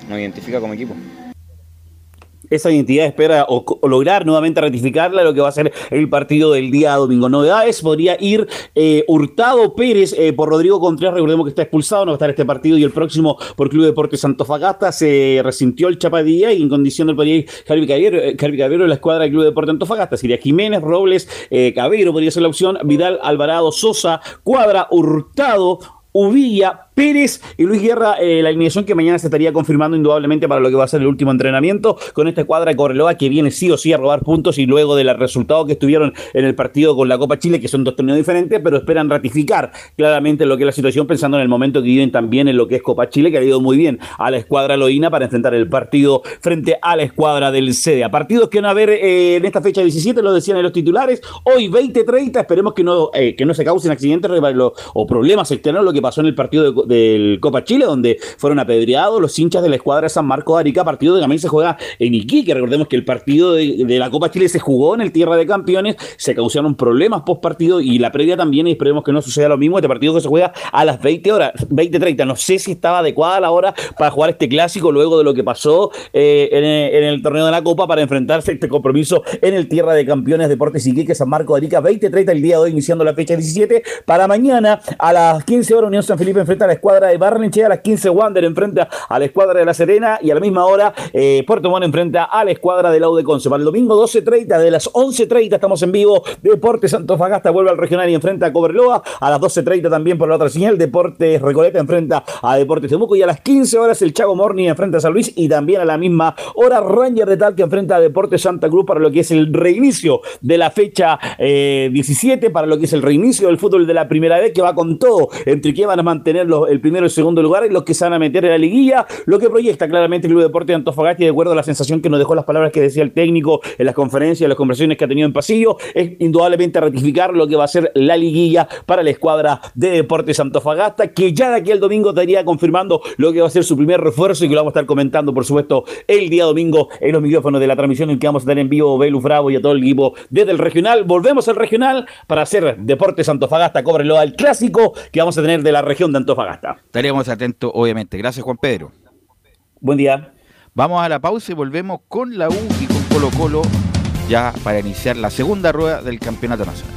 no identifica como equipo. Esa identidad espera o, o lograr nuevamente ratificarla lo que va a ser el partido del día domingo. Novedades, podría ir eh, Hurtado Pérez eh, por Rodrigo Contreras, recordemos que está expulsado, no va a estar este partido y el próximo por Club Deportes Antofagasta. Se resintió el Chapadilla y en condición del país Javi Caballero, eh, Javi Caballero de la escuadra del Club Deportes Antofagasta, sería Jiménez, Robles, eh, Caballero podría ser la opción, Vidal, Alvarado, Sosa, Cuadra, Hurtado, Uvilla, Pérez y Luis Guerra, eh, la alineación que mañana se estaría confirmando indudablemente para lo que va a ser el último entrenamiento con esta escuadra de Correloa, que viene sí o sí a robar puntos y luego del resultado que estuvieron en el partido con la Copa Chile, que son dos torneos diferentes, pero esperan ratificar claramente lo que es la situación, pensando en el momento que viven también en lo que es Copa Chile, que ha ido muy bien a la escuadra Loína para enfrentar el partido frente a la escuadra del C D A. Partidos que van a haber eh, en esta fecha diecisiete, lo decían en los titulares, hoy veinte treinta, esperemos que no, eh, que no se causen accidentes o problemas externos, lo que pasó en el partido de del Copa Chile, donde fueron apedreados los hinchas de la escuadra de San Marcos de Arica. Partido que también se juega en Iquique, recordemos que el partido de, de la Copa Chile se jugó en el Tierra de Campeones, se causaron problemas post partido y la previa también, y esperemos que no suceda lo mismo. Este partido que se juega a las veinte horas, veinte treinta, no sé si estaba adecuada la hora para jugar este clásico luego de lo que pasó eh, en, en el torneo de la Copa, para enfrentarse a este compromiso en el Tierra de Campeones, Deportes Iquique, San Marcos de Arica, veinte treinta el día de hoy, iniciando la fecha diecisiete. Para mañana a las quince horas, Unión San Felipe enfrenta a la escuadra de Barnechea, a las quince Wander enfrenta a la escuadra de La Serena y a la misma hora eh, Puerto Montt enfrenta a la escuadra de la U de Conce. Para el domingo doce treinta, de las once treinta estamos en vivo, Deportes Antofagasta vuelve al regional y enfrenta a Cobreloa, a las doce treinta también por la otra señal, Deportes Recoleta enfrenta a Deportes Temuco y a las quince horas el Chaco Morning enfrenta a San Luis y también a la misma hora Ranger de Talca enfrenta a Deportes Santa Cruz, para lo que es el reinicio de la fecha eh, diecisiete, para lo que es el reinicio del fútbol de la primera vez, que va con todo, entre que van a mantener los el primero y el segundo lugar, y los que se van a meter en la liguilla, lo que proyecta claramente el Club Deportes de Antofagasta, y de acuerdo a la sensación que nos dejó las palabras que decía el técnico en las conferencias, en las conversaciones que ha tenido en pasillo, es indudablemente ratificar lo que va a ser la liguilla para la escuadra de Deportes Antofagasta, que ya de aquí al domingo estaría confirmando lo que va a ser su primer refuerzo, y que lo vamos a estar comentando, por supuesto, el día domingo en los micrófonos de la transmisión, en que vamos a estar en vivo Belus Bravo y a todo el equipo desde el regional. Volvemos al regional para hacer Deportes Antofagasta, Cobreloa, el clásico que vamos a tener de la región de Antofagasta. Estaremos atentos, obviamente. Gracias, Juan Pedro. Buen día. Vamos a la pausa y volvemos con la U y con Colo Colo ya para iniciar la segunda rueda del Campeonato Nacional.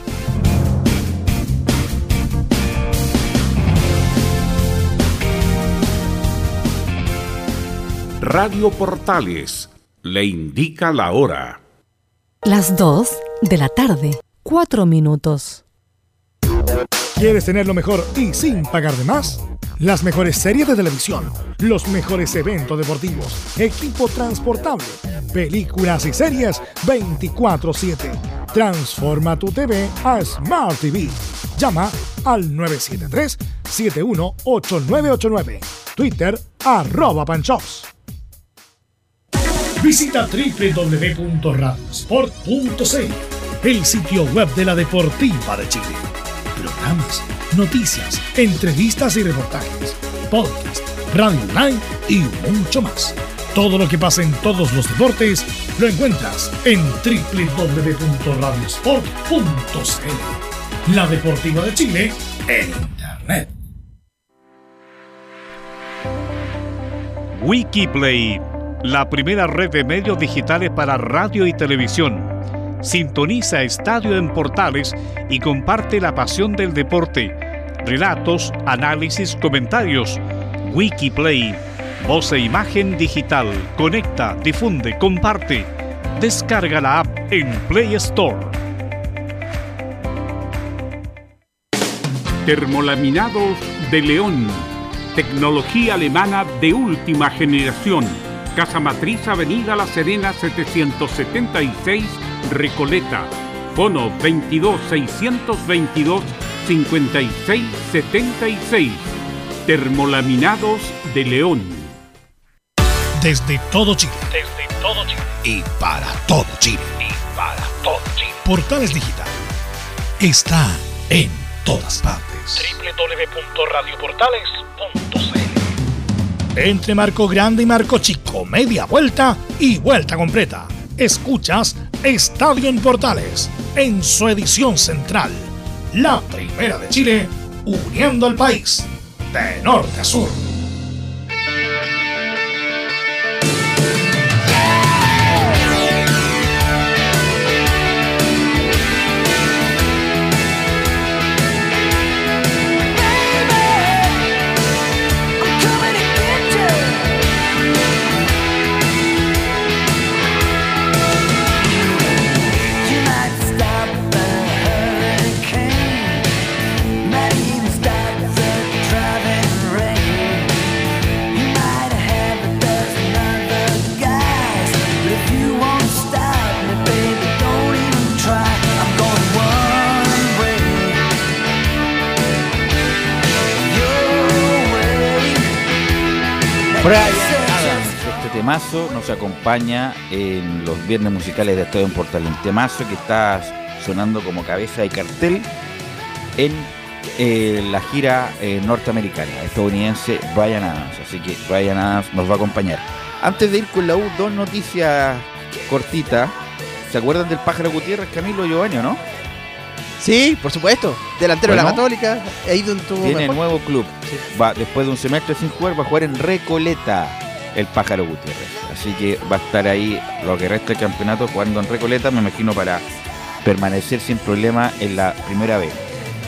Radio Portales le indica la hora. Las dos de la tarde, cuatro minutos. ¿Quieres tenerlo mejor y sin pagar de más? Las mejores series de televisión, los mejores eventos deportivos, equipo transportable, películas y series veinticuatro siete. Transforma tu T V a Smart T V. Llama al nueve siete tres, siete uno ocho nueve ocho nueve. Twitter, arroba Panchops. Visita doble u doble u doble u punto radiosport punto c l, el sitio web de la Deportiva de Chile. Programas, noticias, entrevistas y reportajes, podcast, radio online y mucho más. Todo lo que pasa en todos los deportes lo encuentras en doble u doble u doble u punto radiosport punto c l. La Deportiva de Chile en Internet. Wikiplay, la primera red de medios digitales para radio y televisión. Sintoniza Estadio en Portales y comparte la pasión del deporte. Relatos, análisis, comentarios. Wikiplay, voz e imagen digital. Conecta, difunde, comparte. Descarga la app en Play Store. Termolaminados de León. Tecnología alemana de última generación. Casa Matriz, Avenida La Serena, setecientos setenta y seis, Recoleta. Fono veintidós seiscientos veintidós cincuenta y seis setenta y seis. Termolaminados de León. Desde todo Chile. Desde todo Chile. Y para todo Chile. Y para todo Chile. Portales Digital está en todas partes. doble u doble u doble u punto radioportales punto c l. Entre Marco Grande y Marco Chico, media vuelta y vuelta completa. Escuchas Estadio en Portales en su edición central. La primera de Chile, uniendo al país de norte a sur. Brian Adams, este temazo nos acompaña en los viernes musicales de Estadio en Portales. Un temazo que está sonando como cabeza de cartel en eh, la gira eh, norteamericana, estadounidense, Brian Adams. Así que Brian Adams nos va a acompañar. Antes de ir con la U, dos noticias cortitas. ¿Se acuerdan del Pájaro Gutiérrez, Camilo Giovanni, no? Sí, por supuesto, delantero bueno, de la Católica, ahí donde tuvo tiene mejor. Nuevo club, sí. Va, después de un semestre sin jugar, va a jugar en Recoleta el Pájaro Gutiérrez, así que va a estar ahí lo que resta del campeonato jugando en Recoleta, me imagino, para permanecer sin problema en la primera vez.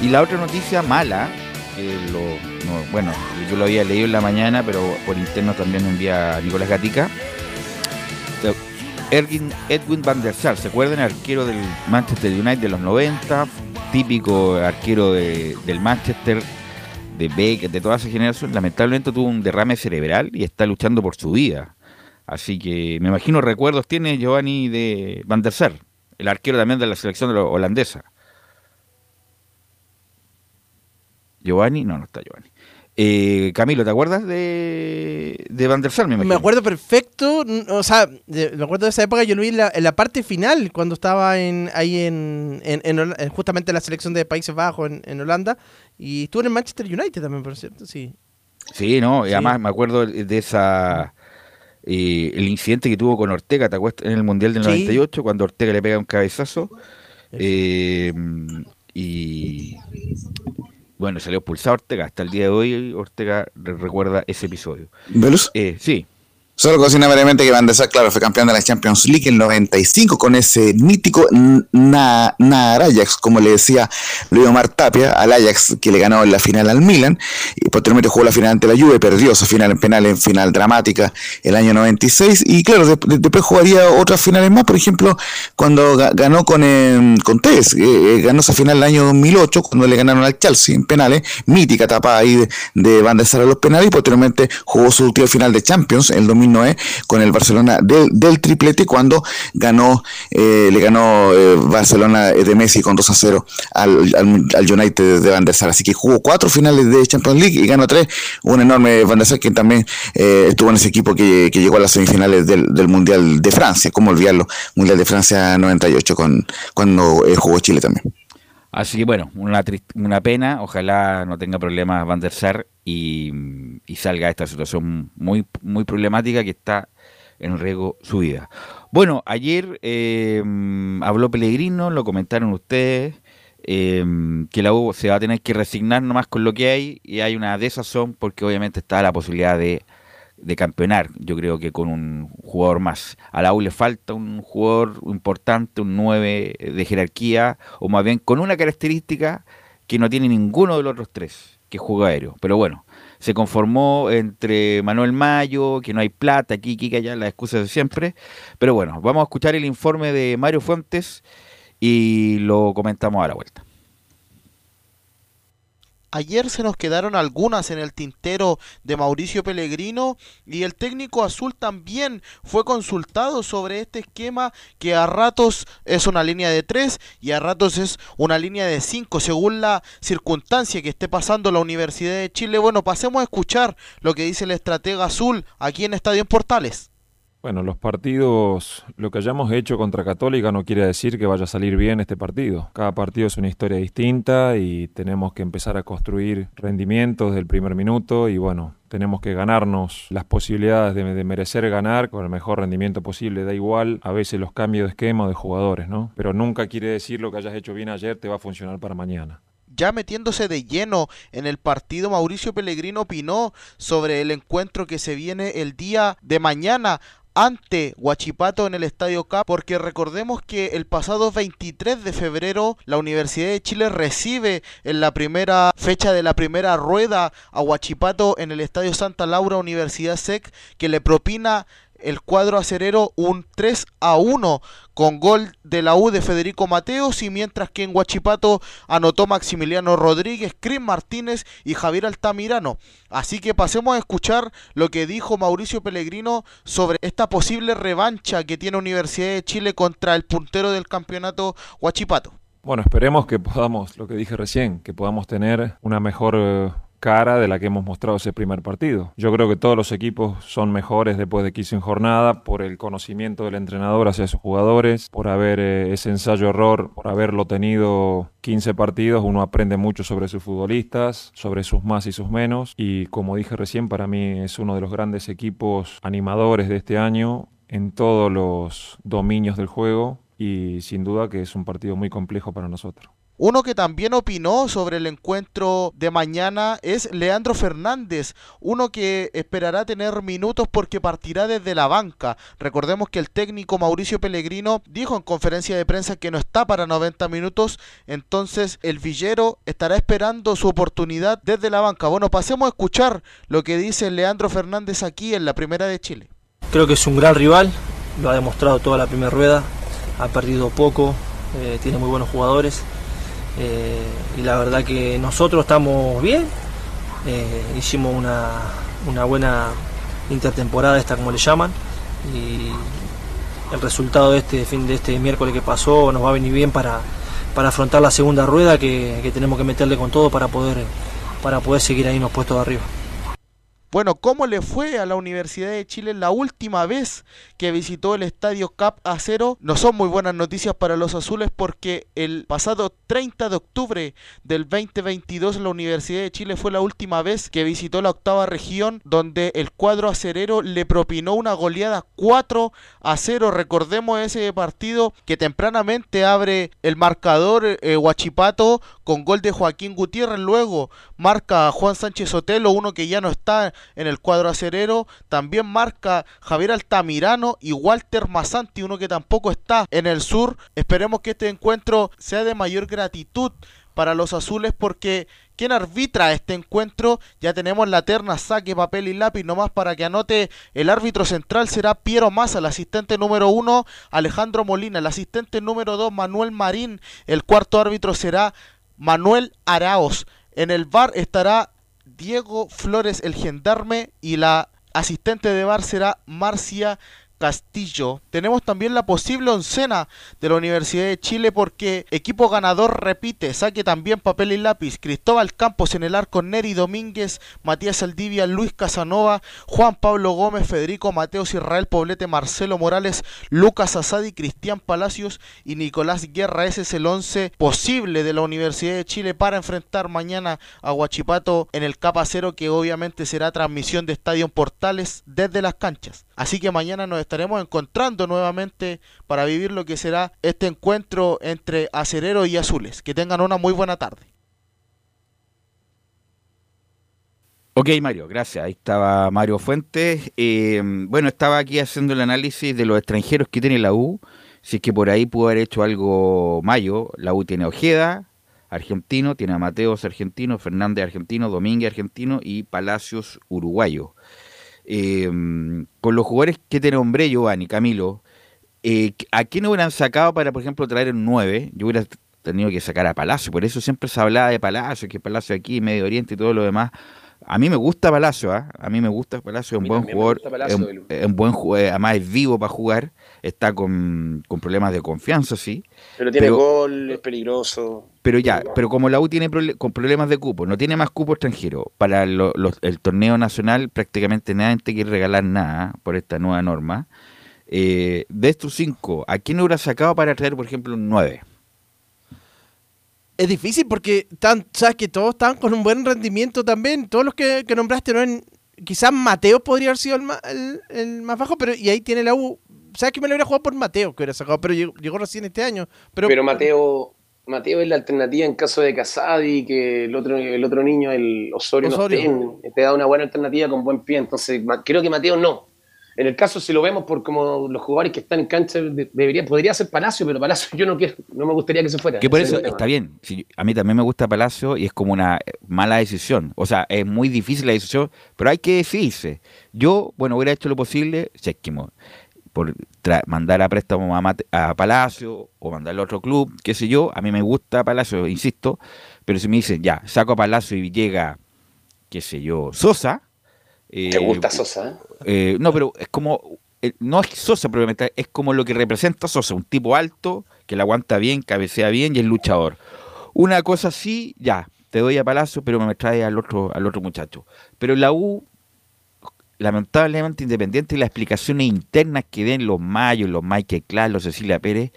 Y la otra noticia mala, que lo, no, bueno, yo lo había leído en la mañana, pero por interno también me envía Nicolás Gatica, Edwin van der Sar, ¿se acuerdan? Arquero del Manchester United de los noventa, típico arquero de, del Manchester, de Beck, de toda esa generación. Lamentablemente tuvo un derrame cerebral y está luchando por su vida. Así que me imagino recuerdos tiene Giovanni de van der Sar, el arquero también de la selección holandesa. Giovanni, no, no está Giovanni. Eh, Camilo, ¿te acuerdas de, de Van der Sar? Me, me acuerdo perfecto, o sea, de, me acuerdo de esa época, yo lo vi en la, en la parte final, cuando estaba en, ahí en, en, en justamente en la selección de Países Bajos, en, en Holanda, y estuvo en el Manchester United también, por cierto, sí. Sí, no, y además sí. Me acuerdo de esa eh, el incidente que tuvo con Ortega, ¿te acuerdas? En el Mundial del sí. noventa y ocho, cuando Ortega le pega un cabezazo, eh, y... Bueno, salió expulsado Ortega. Hasta el día de hoy Ortega recuerda ese episodio. ¿Velus? Eh, sí. Solo cocina brevemente que Van der Sar, claro, fue campeón de la Champions League en noventa y cinco con ese mítico na- na- Ajax, como le decía Luis Omar Tapia, al Ajax que le ganó en la final al Milan, y posteriormente jugó la final ante la Juve, perdió esa final en penales, final dramática el año noventa y seis, y claro, de- de- después jugaría otras finales más, por ejemplo, cuando ga- ganó con, eh, con Tevez, eh, eh, ganó esa final el año dos mil ocho, cuando le ganaron al Chelsea en penales, mítica tapada ahí de, de Van der Sar a los penales, y posteriormente jugó su última final de Champions, el dos mil con el Barcelona del, del triplete cuando ganó eh, le ganó eh, Barcelona de Messi con dos a cero al, al, al United de Van der Sar, así que jugó cuatro finales de Champions League y ganó tres, un enorme Van der Sar que también eh, estuvo en ese equipo que, que llegó a las semifinales del, del Mundial de Francia, cómo olvidarlo, Mundial de Francia noventa y ocho con, cuando eh, jugó Chile también. Así que bueno, una, trist- una pena, ojalá no tenga problemas Van der Sar y, y salga de esta situación muy, muy problemática que está en riesgo su vida. Bueno, ayer eh, habló Pellegrino, lo comentaron ustedes, eh, que la U se va a tener que resignar nomás con lo que hay, y hay una desazón porque obviamente está la posibilidad de, de campeonar, yo creo que con un jugador más. A la U le falta un jugador importante, un nueve de jerarquía, o más bien con una característica que no tiene ninguno de los otros tres, que es juego aéreo. Pero bueno, se conformó entre Manuel Mayo, que no hay plata, aquí, aquí, allá, las excusas de siempre. Pero bueno, vamos a escuchar el informe de Mario Fuentes y lo comentamos a la vuelta. Ayer se nos quedaron algunas en el tintero de Mauricio Pellegrino y el técnico azul también fue consultado sobre este esquema que a ratos es una línea de tres y a ratos es una línea de cinco según la circunstancia que esté pasando la Universidad de Chile. Bueno, pasemos a escuchar lo que dice el estratega azul aquí en Estadio en Portales. Bueno, los partidos, lo que hayamos hecho contra Católica no quiere decir que vaya a salir bien este partido. Cada partido es una historia distinta y tenemos que empezar a construir rendimientos desde el primer minuto y bueno, tenemos que ganarnos las posibilidades de, de merecer ganar con el mejor rendimiento posible. Da igual a veces los cambios de esquema o de jugadores, ¿no? Pero nunca quiere decir lo que hayas hecho bien ayer te va a funcionar para mañana. Ya metiéndose de lleno en el partido, Mauricio Pellegrino opinó sobre el encuentro que se viene el día de mañana ante Huachipato en el Estadio K, porque recordemos que el pasado veintitrés de febrero la Universidad de Chile recibe en la primera fecha de la primera rueda a Huachipato en el Estadio Santa Laura Universidad SEC, que le propina el cuadro acerero un tres a uno con gol de la U de Federico Mateos, y mientras que en Huachipato anotó Maximiliano Rodríguez, Chris Martínez y Javier Altamirano. Así que pasemos a escuchar lo que dijo Mauricio Pellegrino sobre esta posible revancha que tiene Universidad de Chile contra el puntero del campeonato, Huachipato. Bueno, esperemos que podamos, lo que dije recién, que podamos tener una mejor eh... cara de la que hemos mostrado ese primer partido. Yo creo que todos los equipos son mejores después de quince jornadas por el conocimiento del entrenador hacia sus jugadores, por haber eh, ese ensayo-error, por haberlo tenido quince partidos, uno aprende mucho sobre sus futbolistas, sobre sus más y sus menos, y como dije recién, para mí es uno de los grandes equipos animadores de este año en todos los dominios del juego y sin duda que es un partido muy complejo para nosotros. Uno que también opinó sobre el encuentro de mañana es Leandro Fernández, uno que esperará tener minutos porque partirá desde la banca. Recordemos que el técnico Mauricio Pellegrino dijo en conferencia de prensa que no está para noventa minutos, entonces el villero estará esperando su oportunidad desde la banca. Bueno, pasemos a escuchar lo que dice Leandro Fernández aquí en la Primera de Chile. Creo que es un gran rival, lo ha demostrado toda la primera rueda, ha perdido poco, eh, tiene muy buenos jugadores. Eh, y la verdad que nosotros estamos bien, eh, hicimos una, una buena intertemporada esta como le llaman, y el resultado de este fin de este miércoles que pasó nos va a venir bien para, para afrontar la segunda rueda que, que tenemos que meterle con todo para poder, para poder seguir ahí en los puestos de arriba. Bueno, ¿cómo le fue a la Universidad de Chile la última vez que visitó el Estadio Cap Acero? No son muy buenas noticias para los azules porque el pasado treinta de octubre del veinte veintidós la Universidad de Chile fue la última vez que visitó la octava región, donde el cuadro acerero le propinó una goleada cuatro a cero. Recordemos ese partido que tempranamente abre el marcador eh, Huachipato con gol de Joaquín Gutiérrez, luego marca Juan Sánchez Otelo, uno que ya no está en el cuadro acerero, también marca Javier Altamirano y Walter Masanti, uno que tampoco está en el sur. Esperemos que este encuentro sea de mayor gratitud para los azules, porque quien arbitra este encuentro, ya tenemos la terna, saque, papel y lápiz nomás para que anote. El árbitro central será Piero Massa, el asistente número uno Alejandro Molina, el asistente número dos Manuel Marín, el cuarto árbitro será Manuel Araoz, en el V A R estará Diego Flores, el gendarme, y la asistente de V A R será Marcia Castillo. Tenemos también la posible oncena de la Universidad de Chile porque equipo ganador repite, saque también papel y lápiz. Cristóbal Campos en el arco, Nery Domínguez, Matías Saldivia, Luis Casanova, Juan Pablo Gómez, Federico Mateos, Israel Poblete, Marcelo Morales, Lucas Asadi, Cristian Palacios y Nicolás Guerra. Ese es el once posible de la Universidad de Chile para enfrentar mañana a Huachipato en el Capacero, que obviamente será transmisión de Estadio Portales desde las canchas. Así que mañana nos estaremos encontrando nuevamente para vivir lo que será este encuentro entre acereros y azules. Que tengan una muy buena tarde. Ok, Mario, gracias. Ahí estaba Mario Fuentes. Eh, bueno, estaba aquí haciendo el análisis de los extranjeros que tiene la U. Si es que por ahí pudo haber hecho algo Mayo. La U tiene Ojeda, argentino, tiene a Mateos, argentino, Fernández, argentino, Domínguez, argentino y Palacios, uruguayo. Eh, con los jugadores que te nombré, Giovanni, Camilo, eh, ¿a quién hubieran sacado para, por ejemplo, traer el nueve? Yo hubiera tenido que sacar a Palacio, por eso siempre se hablaba de Palacio, que Palacio aquí, Medio Oriente y todo lo demás. A mí me gusta Palacio, ¿eh? A mí me gusta Palacio, es un buen jugador, es un, un buen jugador, además es vivo para jugar, está con, con problemas de confianza, sí. Pero tiene pero, gol, es peligroso. Pero ya, pero como la U tiene prole con problemas de cupo, no tiene más cupo extranjero, para lo, los, el torneo nacional prácticamente nadie te quiere regalar nada por esta nueva norma. Eh, de estos cinco, ¿a quién hubiera sacado para traer, por ejemplo, un nueve? Es difícil porque tan, sabes que todos están con un buen rendimiento también. Todos los que, que nombraste, no en, quizás Mateo podría haber sido el, ma, el, el más bajo, pero y ahí tiene la U. Sabes que me lo hubiera jugado por Mateo, que hubiera sacado, pero llegó, llegó recién este año. Pero, pero Mateo Mateo es la alternativa en caso de Casadi, que el otro, el otro niño, el Osorio, Osorio. No esté, te da una buena alternativa con buen pie. Entonces, creo que Mateo no. En el caso, si lo vemos por como los jugadores que están en cancha, debería, podría ser Palacio, pero Palacio yo no quiero, no me gustaría que se fuera. Que por eso está bien. Sí, a mí también me gusta Palacio y es como una mala decisión. O sea, es muy difícil la decisión, pero hay que decidirse. Yo, bueno, hubiera hecho lo posible, séptimo, por mandar a préstamo a, Mate a Palacio o mandarlo a otro club, qué sé yo. A mí me gusta Palacio, insisto, pero si me dicen, ya, saco a Palacio y llega, qué sé yo, Sosa. Eh, ¿Te gusta Sosa? Eh, no, pero es como, eh, no es Sosa probablemente, es como lo que representa Sosa, un tipo alto, que la aguanta bien, cabecea bien y es luchador. Una cosa así, ya, te doy a Palacio, pero me trae al otro, al otro muchacho. Pero la U, lamentablemente, independiente de las explicaciones internas que den los Mayos, los Michael Clark, los Cecilia Pérez,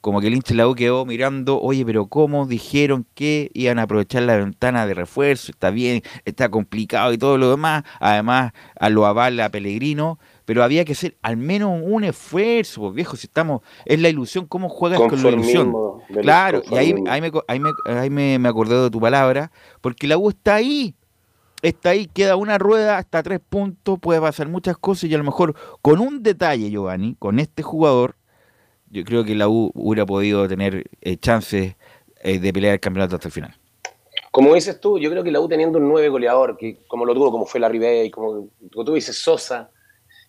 como que el hincha de la U quedó mirando, oye, pero ¿cómo dijeron que iban a aprovechar la ventana de refuerzo? Está bien, está complicado y todo lo demás. Además, a lo avala Pellegrino, pero había que hacer al menos un esfuerzo, pues, viejo, si estamos... Es la ilusión, ¿cómo juegas con la ilusión? Claro, y ahí, ahí, me, ahí, me, ahí me, me acordé de tu palabra, porque la U está ahí, está ahí, queda una rueda hasta tres puntos, puede pasar muchas cosas y a lo mejor con un detalle, Giovanni, con este jugador, yo creo que la U hubiera podido tener eh, chances eh, de pelear el campeonato hasta el final. Como dices tú, yo creo que la U teniendo un nueve goleador, que como lo tuvo, como fue Larribey, como, como tú dices, Sosa,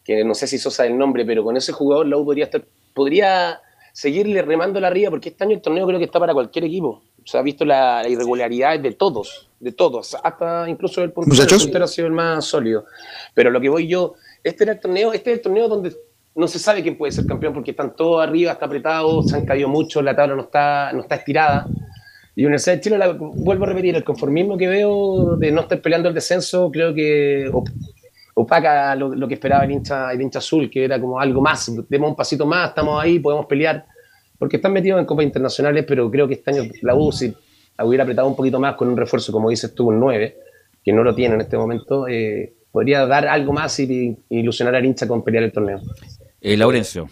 que no sé si Sosa es el nombre, pero con ese jugador la U podría estar, podría seguirle remando la arriba, porque este año el torneo creo que está para cualquier equipo. O sea, ha visto la, la irregularidad de todos, de todos, hasta incluso el puntero, el puntero ha sido el más sólido. Pero lo que voy yo, este era el torneo, este es el torneo donde no se sabe quién puede ser campeón porque están todos arriba, está apretado, se han caído mucho, la tabla no está, no está estirada. Y Universidad de Chile, la, vuelvo a repetir, el conformismo que veo de no estar peleando el descenso, creo que opaca lo, lo que esperaba el hincha, el hincha azul, que era como algo más, demos un pasito más, estamos ahí, podemos pelear, porque están metidos en copas internacionales, pero creo que este año la U, si la hubiera apretado un poquito más con un refuerzo, como dices tú, un nueve, que no lo tiene en este momento, eh, podría dar algo más y, y ilusionar al hincha con pelear el torneo. Eh, Laurencio.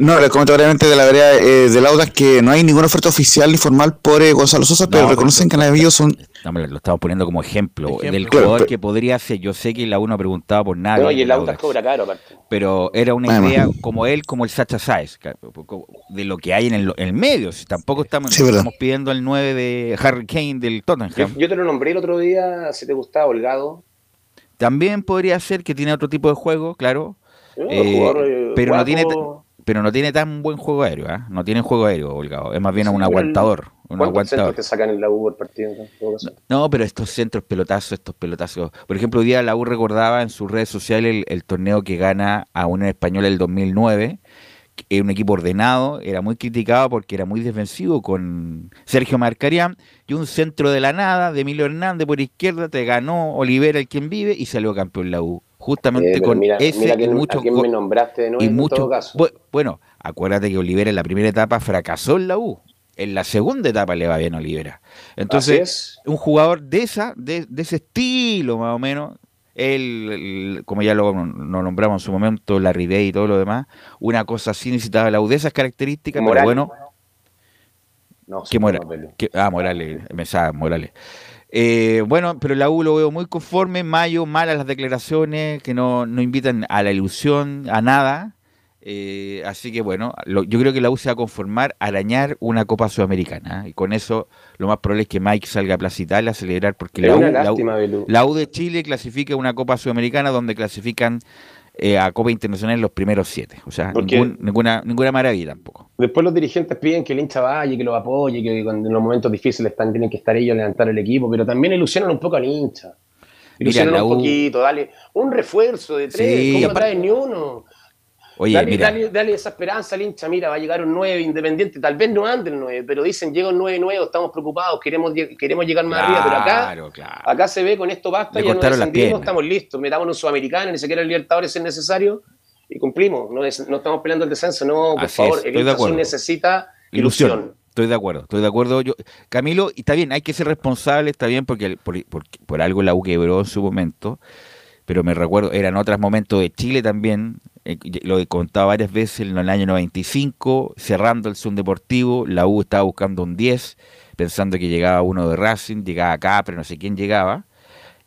No, les comento brevemente de la vereda eh, de Laudas que no hay ninguna oferta oficial ni formal por eh, Gonzalo Sosa, no, pero reconocen que han habido son... No, lo estamos poniendo como ejemplo, ejemplo. Del claro, jugador pero... que podría ser. Yo sé que la U no preguntaba por nada. No, y el Laudas cobra caro, aparte. Pero era una Además. idea como él, como el Sacha Sáez, de lo que hay en el, en el medio. Si tampoco estamos, sí, estamos pidiendo el nueve de Harry Kane del Tottenham. Yo, yo te lo nombré el otro día, si te gustaba, Holgado. También podría ser que tiene otro tipo de juego, claro. Eh, jugador, eh, pero guapo. no tiene pero no tiene tan buen juego aéreo, ¿eh? No tiene juego aéreo, Holgado, es más bien sí, un aguantador. uno aguanta. ¿Cuántos centros te sacan en la U por partido? No, pero estos centros pelotazos, estos pelotazos. Por ejemplo, hoy día la U recordaba en sus redes sociales el, el torneo que gana a Unión Española el dos mil nueve. Era un equipo ordenado, era muy criticado porque era muy defensivo con Sergio Marcarián, y un centro de la nada de Emilio Hernández por izquierda te ganó Olivera El Quien Vive y salió campeón la U. Justamente eh, con mira, ese mira que, y muchos, a me nombraste de nuevo y en muchos, todo caso. Bueno, acuérdate que Olivera en la primera etapa fracasó en la U. En la segunda etapa le va bien a Olivera. Entonces, un jugador de esa, de, de ese estilo más o menos, él, como ya lo, lo nombramos en su momento, la Larribey y todo lo demás, una cosa así necesitaba la U de esas características, Morales, pero bueno, bueno. No, que Mora, que, ah, Morales, me sabe, Morales. Eh, bueno, pero la U lo veo muy conforme. Mayo, malas las declaraciones, que no, no invitan a la ilusión, a nada. Eh, así que bueno, lo, yo creo que la U se va a conformar a arañar una Copa Sudamericana, ¿eh? Y con eso lo más probable es que Mike salga a Plaza Italia a celebrar, porque la U, lástima, la, U, la U de Chile clasifica una Copa Sudamericana donde clasifican eh, a Copa Internacional los primeros siete, o sea, ningún, ninguna, ninguna maravilla tampoco. Después los dirigentes piden que el hincha vaya, que lo apoye, que en los momentos difíciles están, tienen que estar ellos a levantar el equipo, pero también ilusionan un poco al hincha, ilusionan un U... poquito, dale, un refuerzo de tres, sí, ¿cómo aparte... traes ni uno? Oye, dale, mira. Dale, dale esa esperanza al hincha, mira, va a llegar un nueve Independiente, tal vez no ande el nueve, pero dicen llega un nueve nuevo, estamos preocupados, queremos, queremos llegar más claro, arriba, pero acá, claro. acá se ve con esto basta, le ya no descendimos, estamos listos, metamos un Sudamericano, ni siquiera el Libertadores si es necesario, y cumplimos, no, es, no estamos peleando el descenso, no, por Así favor, es, el hincha sí necesita ilusión. ilusión. Estoy de acuerdo, estoy de acuerdo. Yo, Camilo, y está bien, hay que ser responsable, está bien, porque por, por, por algo la U quebró en su momento, pero me recuerdo, eran otros momentos de Chile también, eh, lo he contado varias veces, en el año noventa y cinco, cerrando el Zoom Deportivo, la U estaba buscando un diez, pensando que llegaba uno de Racing, llegaba acá, pero no sé quién llegaba.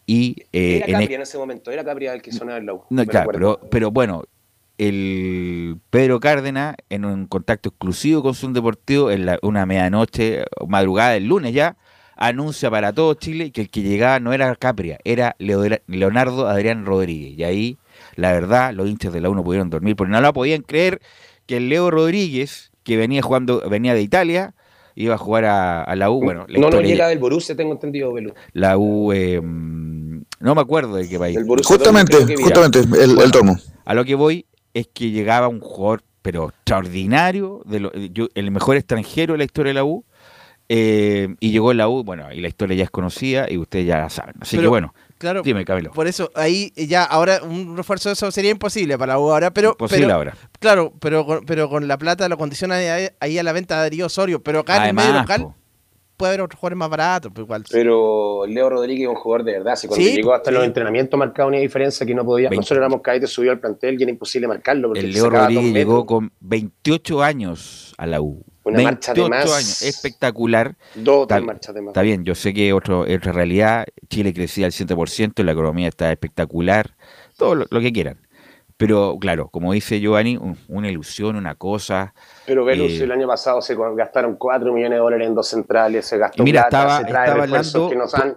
Y, eh, era Capria en, en ese momento, era Capria el que sonaba en la U. No, claro, pero, pero bueno, el Pedro Cárdenas, en un contacto exclusivo con Zoom Deportivo, en la, una medianoche, madrugada del lunes ya, anuncia para todo Chile que el que llegaba no era Capria, era Leonardo Adrián Rodríguez. Y ahí, la verdad, los hinchas de la U no pudieron dormir, porque no la podían creer que el Leo Rodríguez, que venía jugando, venía de Italia, iba a jugar a, a la U. Bueno, la no, no llega ya. Del Borussia, tengo entendido, Belú. La U, eh, no me acuerdo de qué país. Justamente, justamente, el, bueno, el tomo. A lo que voy es que llegaba un jugador, pero extraordinario, de lo, yo, el mejor extranjero de la historia de la U. Eh, y llegó la U, bueno, y la historia ya es conocida y ustedes ya la saben. Así pero, que bueno, claro, dime, Camilo. Por eso, ahí ya, ahora un refuerzo de eso sería imposible para la U ahora, pero. Imposible pero, ahora. Claro, pero, pero con la plata lo condicionan ahí a la venta de Darío Osorio, pero acá Además, en el medio local po. puede haber otros jugadores más baratos. Pero, igual, pero Leo Rodríguez es un jugador de verdad, si cuando ¿Sí? llegó hasta sí. los entrenamientos marcaba una diferencia que no podía. veinte. Nosotros éramos caídos, subió al plantel y era imposible marcarlo. Porque el Leo Rodríguez llegó con veintiocho años a la U. Una marcha de más. Años, espectacular. Dos marchas de más. Está bien, yo sé que otro, otra realidad. Chile crecía al siete por ciento, la economía está espectacular, todo lo, lo que quieran. Pero claro, como dice Giovanni, un, una ilusión, una cosa. Pero Velus, eh, el año pasado se gastaron cuatro millones de dólares en dos centrales, se gastó mira, plata, estaba, se trae estaba hablando, que nos han...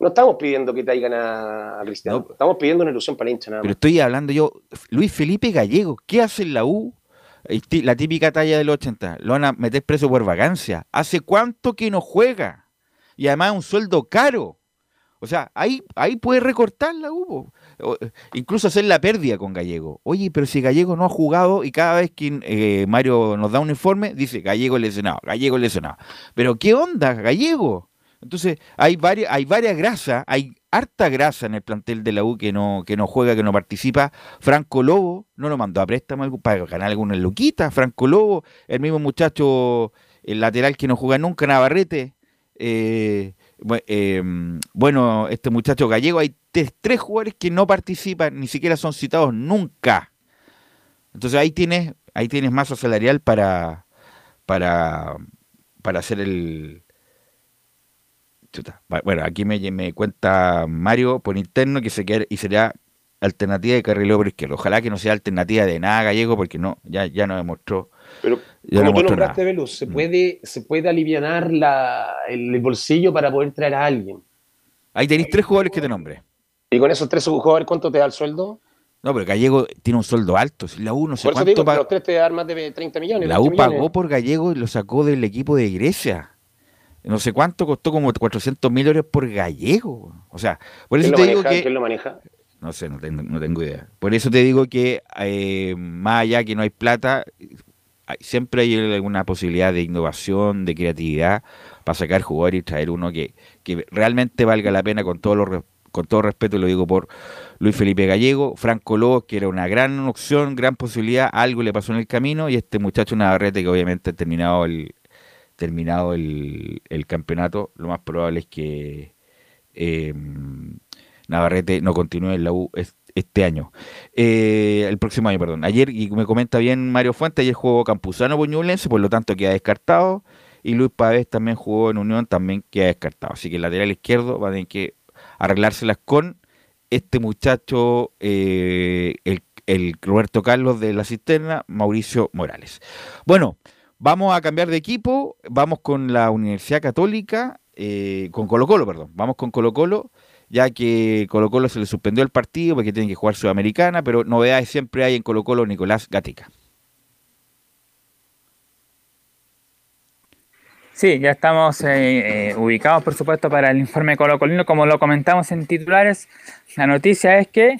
No estamos pidiendo que traigan a Cristiano, no, estamos pidiendo una ilusión para el hincha nada más. Pero estoy hablando yo, Luis Felipe Gallego, ¿qué hace en la U? La típica talla del ochenta, lo van a meter preso por vacancia. ¿Hace cuánto que no juega? Y además un sueldo caro. O sea, ahí, ahí puede recortar la U. O, incluso hacer la pérdida con Gallego. Oye, pero si Gallego no ha jugado y cada vez que eh, Mario nos da un informe, dice Gallego lesionado, Gallego lesionado. Pero ¿qué onda, Gallego? Entonces, hay varias, hay varias grasas, hay harta grasa en el plantel de la U que no, que no juega, que no participa. Franco Lobo no lo mandó a préstamo para ganar algunas luquitas. Franco Lobo, el mismo muchacho, el lateral que no juega nunca, Navarrete. Eh, eh, bueno, este muchacho Gallego, hay tres, tres jugadores que no participan, ni siquiera son citados nunca. Entonces ahí tienes, ahí tienes masa salarial para, para, para hacer el... Chuta. Bueno, aquí me, me cuenta Mario por interno que se queda, y será alternativa de Carrileo por izquierda. Ojalá que no sea alternativa de nada Gallego, porque no, ya, ya no demostró. Pero ya como no tú nombraste, Velus, se puede, mm. se puede alivianar la, el, el bolsillo para poder traer a alguien. Ahí tenéis tres jugadores que te nombré. ¿Y con esos tres jugadores cuánto te da el sueldo? No, pero Gallego tiene un sueldo alto. La U no sé por cuánto digo, paga... los tres te dan más de treinta millones. La U pagó millones. por Gallego y lo sacó del equipo de Grecia. no sé cuánto, costó como cuatrocientos mil euros por gallego. O sea, por eso te maneja, digo que... ¿Quién lo maneja? No sé, no tengo, no tengo idea. Por eso te digo que eh, más allá que no hay plata, hay, siempre hay alguna posibilidad de innovación, de creatividad, para sacar jugadores y traer uno que, que realmente valga la pena, con todo, lo, con todo respeto, lo digo por Luis Felipe Gallego, Franco Lobos, que era una gran opción, gran posibilidad, algo le pasó en el camino, y este muchacho Navarrete, que obviamente ha terminado el... terminado el, el campeonato, lo más probable es que eh, Navarrete no continúe en la U este año, eh, el próximo año, perdón. Ayer, y me comenta bien Mario Fuentes, ayer jugó Campuzano por Ñublense, por lo tanto queda descartado, y Luis Pavés también jugó en Unión, también queda descartado, así que el lateral izquierdo va a tener que arreglárselas con este muchacho, eh, el, el Roberto Carlos de la Cisterna, Mauricio Morales. Bueno, vamos a cambiar de equipo, vamos con la Universidad Católica, eh, con Colo-Colo, perdón, vamos con Colo-Colo, ya que Colo-Colo se le suspendió el partido porque tienen que jugar Sudamericana, pero novedades siempre hay en Colo-Colo. Nicolás Gatica. Sí, ya estamos eh, eh, ubicados, por supuesto, para el informe colocolino. Como lo comentamos en titulares, la noticia es que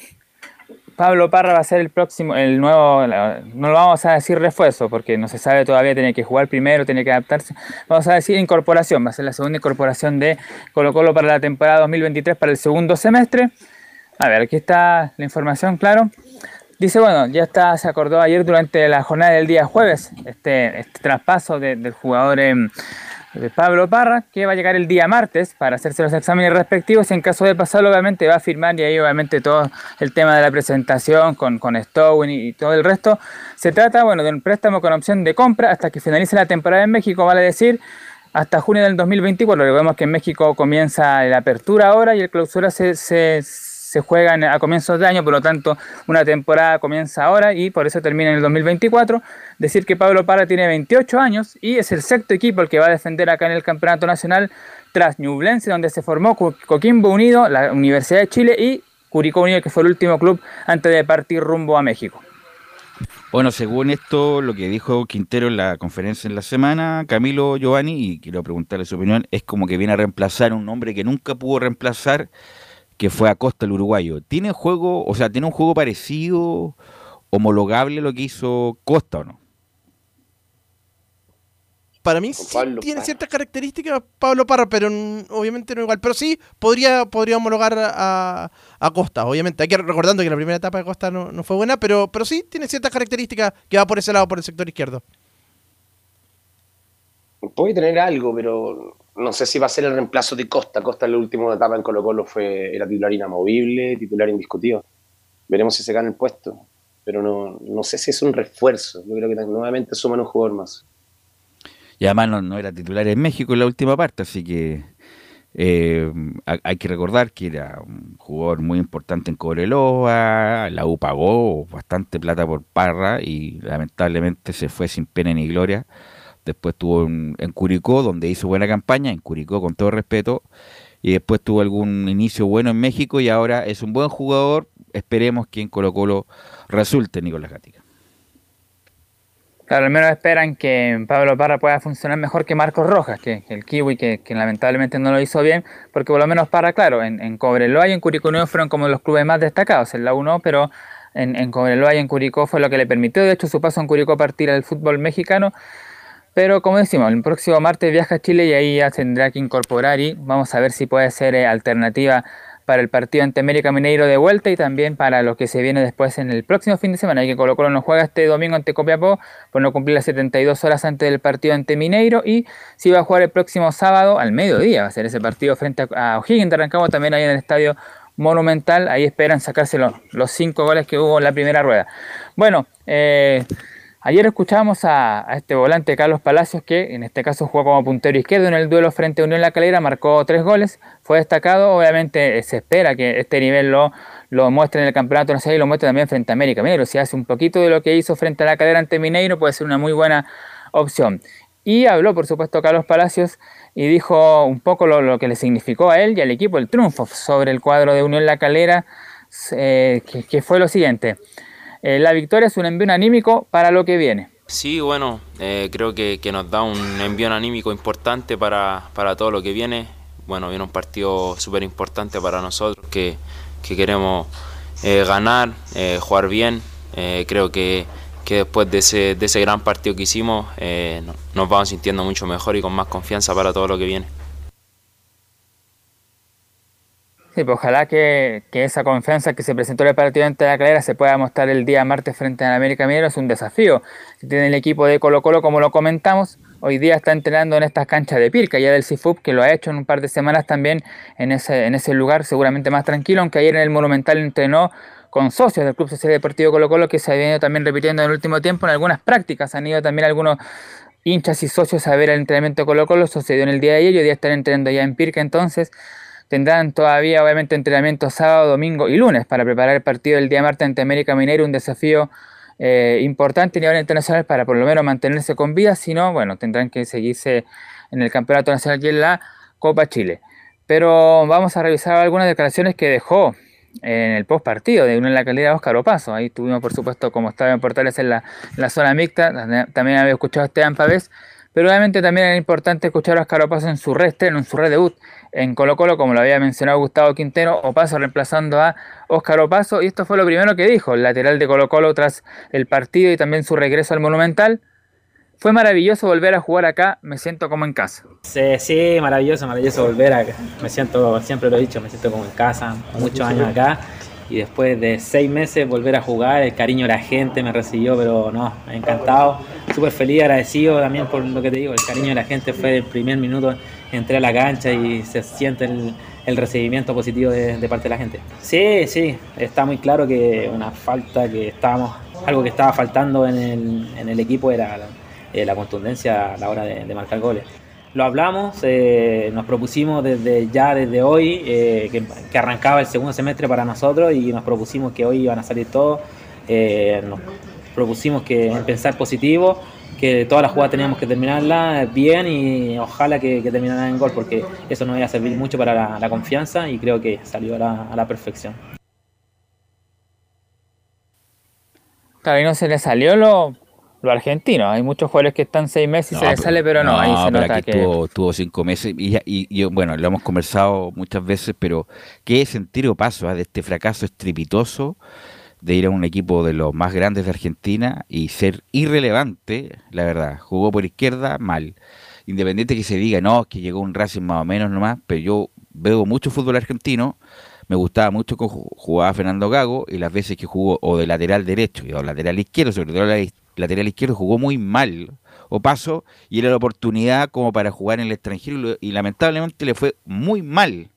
Pablo Parra va a ser el próximo, el nuevo, no lo vamos a decir refuerzo porque no se sabe todavía, tiene que jugar primero, tiene que adaptarse, vamos a decir incorporación, va a ser la segunda incorporación de Colo-Colo para la temporada dos mil veintitrés, para el segundo semestre. A ver, aquí está la información, claro. Dice, bueno, ya está, se acordó ayer durante la jornada del día jueves, este, este traspaso de, del jugador eh, de Pablo Parra, que va a llegar el día martes para hacerse los exámenes respectivos, y en caso de pasarlo obviamente va a firmar, y ahí obviamente todo el tema de la presentación con, con Stowin y, y todo el resto. Se trata, bueno, de un préstamo con opción de compra hasta que finalice la temporada en México, vale decir hasta junio del dos mil veinticuatro. Recordemos que en México comienza la apertura ahora y el clausura se, se, se juega a comienzos de año, por lo tanto una temporada comienza ahora y por eso termina en el dos mil veinticuatro. Decir que Pablo Parra tiene veintiocho años y es el sexto equipo el que va a defender acá en el Campeonato Nacional, tras Ñublense, donde se formó, Coquimbo Unido, la Universidad de Chile y Curicó Unido, que fue el último club antes de partir rumbo a México. Bueno, según esto, lo que dijo Quintero en la conferencia en la semana, Camilo Giovanni, y quiero preguntarle su opinión, es como que viene a reemplazar un hombre que nunca pudo reemplazar, que fue Acosta, el uruguayo. ¿Tiene juego, o sea, tiene un juego parecido, homologable lo que hizo Costa o no? Para mí sí tiene ciertas características Pablo Parra, pero obviamente no igual. Pero sí podría, podría homologar a, a Costa, obviamente. Hay que recordando que la primera etapa de Costa no, no fue buena, pero, pero sí tiene ciertas características que va por ese lado, por el sector izquierdo. Puede tener algo, pero no sé si va a ser el reemplazo de Costa. Costa en la última etapa en Colo-Colo fue, era titular inamovible, titular indiscutido. Veremos si se gana el puesto, pero no, no sé si es un refuerzo. Yo creo que nuevamente suman un jugador más. Y además no, no era titular en México en la última parte, así que eh, hay que recordar que era un jugador muy importante en Cobreloa. La U pagó bastante plata por Parra y lamentablemente se fue sin pena ni gloria. Después estuvo en, en Curicó, donde hizo buena campaña, en Curicó con todo respeto, y después tuvo algún inicio bueno en México y ahora es un buen jugador. Esperemos que en Colo-Colo resulte, Nicolás Gatica. Claro, al menos esperan que Pablo Parra pueda funcionar mejor que Marcos Rojas, que, que el kiwi, que, que lamentablemente no lo hizo bien, porque por lo menos Parra, claro, en, en Cobreloa y en Curicó Unido fueron como los clubes más destacados, en la U no, pero en, en Cobreloa y en Curicó fue lo que le permitió, de hecho, su paso en Curicó partir al fútbol mexicano. Pero como decimos, el próximo martes viaja a Chile y ahí ya tendrá que incorporar, y vamos a ver si puede ser eh, alternativa para el partido ante América Mineiro de vuelta y también para lo que se viene después en el próximo fin de semana, y que Colo Colo no juega este domingo ante Copiapó por no cumplir las setenta y dos horas antes del partido ante Mineiro, y si va a jugar el próximo sábado al mediodía, va a ser ese partido frente a O'Higgins de Rancagua, también ahí en el Estadio Monumental. Ahí esperan sacarse los, los cinco goles que hubo en la primera rueda. Bueno, eh... ayer escuchábamos a, a este volante Carlos Palacios, que en este caso jugó como puntero izquierdo en el duelo frente a Unión La Calera, marcó tres goles, fue destacado. Obviamente se espera que este nivel lo, lo muestre en el Campeonato Nacional y lo muestre también frente a América Mineiro. Si hace un poquito de lo que hizo frente a La Calera ante Mineiro, puede ser una muy buena opción. Y habló, por supuesto, Carlos Palacios y dijo un poco lo, lo que le significó a él y al equipo el triunfo sobre el cuadro de Unión La Calera, eh, que, que fue lo siguiente. Eh, la victoria es un envío anímico para lo que viene. Sí, bueno, eh, creo que, que nos da un envío anímico importante para, para todo lo que viene. Bueno, viene un partido súper importante para nosotros, que, que queremos eh, ganar, eh, jugar bien. Eh, creo que, que después de ese, de ese gran partido que hicimos, eh, nos vamos sintiendo mucho mejor y con más confianza para todo lo que viene. Sí, pues ojalá que, que esa confianza que se presentó en el partido ante la Calera se pueda mostrar el día martes frente a América Minero. Es un desafío que tiene el equipo de Colo Colo, como lo comentamos. Hoy día está entrenando en estas canchas de Pirca, ya del C I F U B, que lo ha hecho en un par de semanas también en ese, en ese lugar, seguramente más tranquilo, aunque ayer en el Monumental entrenó con socios del Club Social Deportivo Colo Colo, que se ha venido también repitiendo en el último tiempo. En algunas prácticas han ido también algunos hinchas y socios a ver el entrenamiento de Colo Colo. Sucedió en el día de ayer y hoy día están entrenando ya en Pirca, entonces. Tendrán todavía, obviamente, entrenamiento sábado, domingo y lunes para preparar el partido del día martes ante América Minero, un desafío eh, importante a nivel internacional para por lo menos mantenerse con vida, si no, bueno, tendrán que seguirse en el Campeonato Nacional y en la Copa Chile. Pero vamos a revisar algunas declaraciones que dejó en el post partido de uno en la calidad de Óscar Opaso. Ahí tuvimos, por supuesto, como estaba en Portales, en la, en la zona mixta, también había escuchado a Esteban Pavés. Pero obviamente también era importante escuchar a Óscar Opaso en su reestreno, en su redebut en Colo Colo, como lo había mencionado Gustavo Quintero. Opaso reemplazando a Óscar Opaso, y esto fue lo primero que dijo el lateral de Colo Colo tras el partido y también su regreso al Monumental. Fue maravilloso volver a jugar acá, me siento como en casa. Sí, sí, maravilloso, maravilloso volver acá. Me siento, siempre lo he dicho, me siento como en casa, muchos años acá. Y después de seis meses volver a jugar, el cariño de la gente me recibió, pero no, encantado, súper feliz, agradecido también por lo que te digo, el cariño de la gente fue el primer minuto, entré a la cancha y se siente el, el recibimiento positivo de, de parte de la gente. Sí, sí, está muy claro que una falta que estábamos, algo que estaba faltando en el, en el equipo era la, eh, la contundencia a la hora de, de marcar goles. Lo hablamos, eh, nos propusimos desde ya, desde hoy, eh, que, que arrancaba el segundo semestre para nosotros y nos propusimos que hoy iban a salir todos, eh, nos propusimos que pensar positivo, que todas las jugadas teníamos que terminarlas bien y ojalá que, que terminaran en gol, porque eso nos iba a servir mucho para la, la confianza, y creo que salió a la, a la perfección. Claro, y no se le salió lo... Lo argentino, hay muchos jugadores que están seis meses y no, se les pero, sale, pero no, no ahí se nota aquí que... Estuvo, estuvo cinco meses y, y, y bueno, lo hemos conversado muchas veces, pero qué sentido paso ¿eh? de este fracaso estrepitoso de ir a un equipo de los más grandes de Argentina y ser irrelevante, la verdad. Jugó por izquierda, mal. Independiente que se diga, no, que llegó un Racing más o menos nomás, pero yo veo mucho fútbol argentino. Me gustaba mucho que jugaba Fernando Gago, y las veces que jugó o de lateral derecho o lateral izquierdo, sobre todo la izquierda, lateral izquierdo, jugó muy mal Opaso, y era la oportunidad como para jugar en el extranjero y lamentablemente le fue muy mal.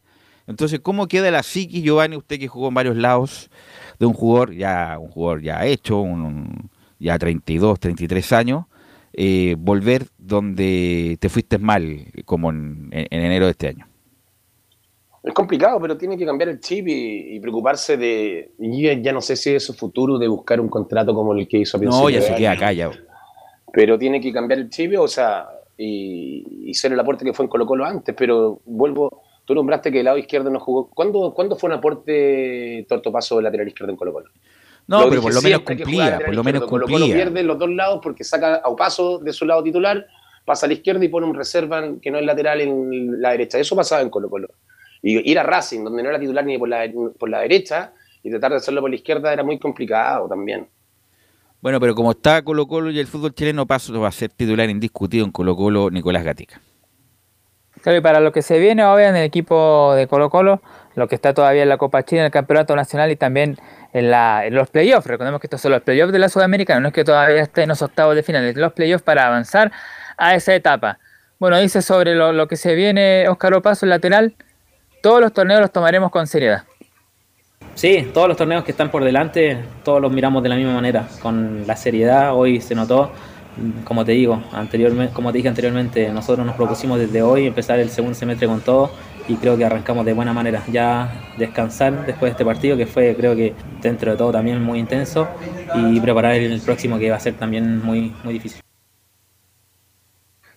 Entonces, ¿cómo queda la psiquis, Giovanni, usted que jugó en varios lados, de un jugador ya un jugador ya hecho, un, un, ya treinta y dos, treinta y tres años, eh, volver donde te fuiste mal, como en, en enero de este año? Es complicado, pero tiene que cambiar el chip y, y preocuparse de... Y ya no sé si es su futuro, de buscar un contrato como el que hizo a principio. No, ya se queda acá ya. Pero tiene que cambiar el chip, o sea, y, y ser el aporte que fue en Colo Colo antes. Pero vuelvo, tú nombraste que el lado izquierdo no jugó. ¿Cuándo, ¿cuándo fue un aporte Tortopaso del lateral izquierdo en Colo Colo? No, lo pero por lo menos cumplía, por lo menos cumplía. Colo Colo pierde los dos lados porque saca a Opaso de su lado titular, pasa a la izquierda y pone un reserva que no es lateral en la derecha. Eso pasaba en Colo Colo. Y ir a Racing, donde no era titular ni por la, por la derecha, y tratar de hacerlo por la izquierda era muy complicado también. Bueno, pero como está Colo Colo y el fútbol chileno, Paso va a ser titular indiscutido en Colo Colo, Nicolás Gatica. Claro, y para lo que se viene ahora en el equipo de Colo Colo, lo que está todavía en la Copa Chile, en el Campeonato Nacional y también en, la, en los playoffs. Recordemos que estos son los playoffs de la Sudamericana, no es que todavía estén los octavos de finales, los playoffs para avanzar a esa etapa. Bueno, dice sobre lo, lo que se viene Óscar Opaso, el lateral. Todos los torneos los tomaremos con seriedad. Sí, todos los torneos que están por delante, todos los miramos de la misma manera, con la seriedad. Hoy se notó, como te digo, anteriormente, como te dije anteriormente, nosotros nos propusimos desde hoy empezar el segundo semestre con todo, y creo que arrancamos de buena manera. Ya descansar después de este partido, que fue, creo que dentro de todo también muy intenso, y preparar el próximo, que va a ser también muy, muy difícil.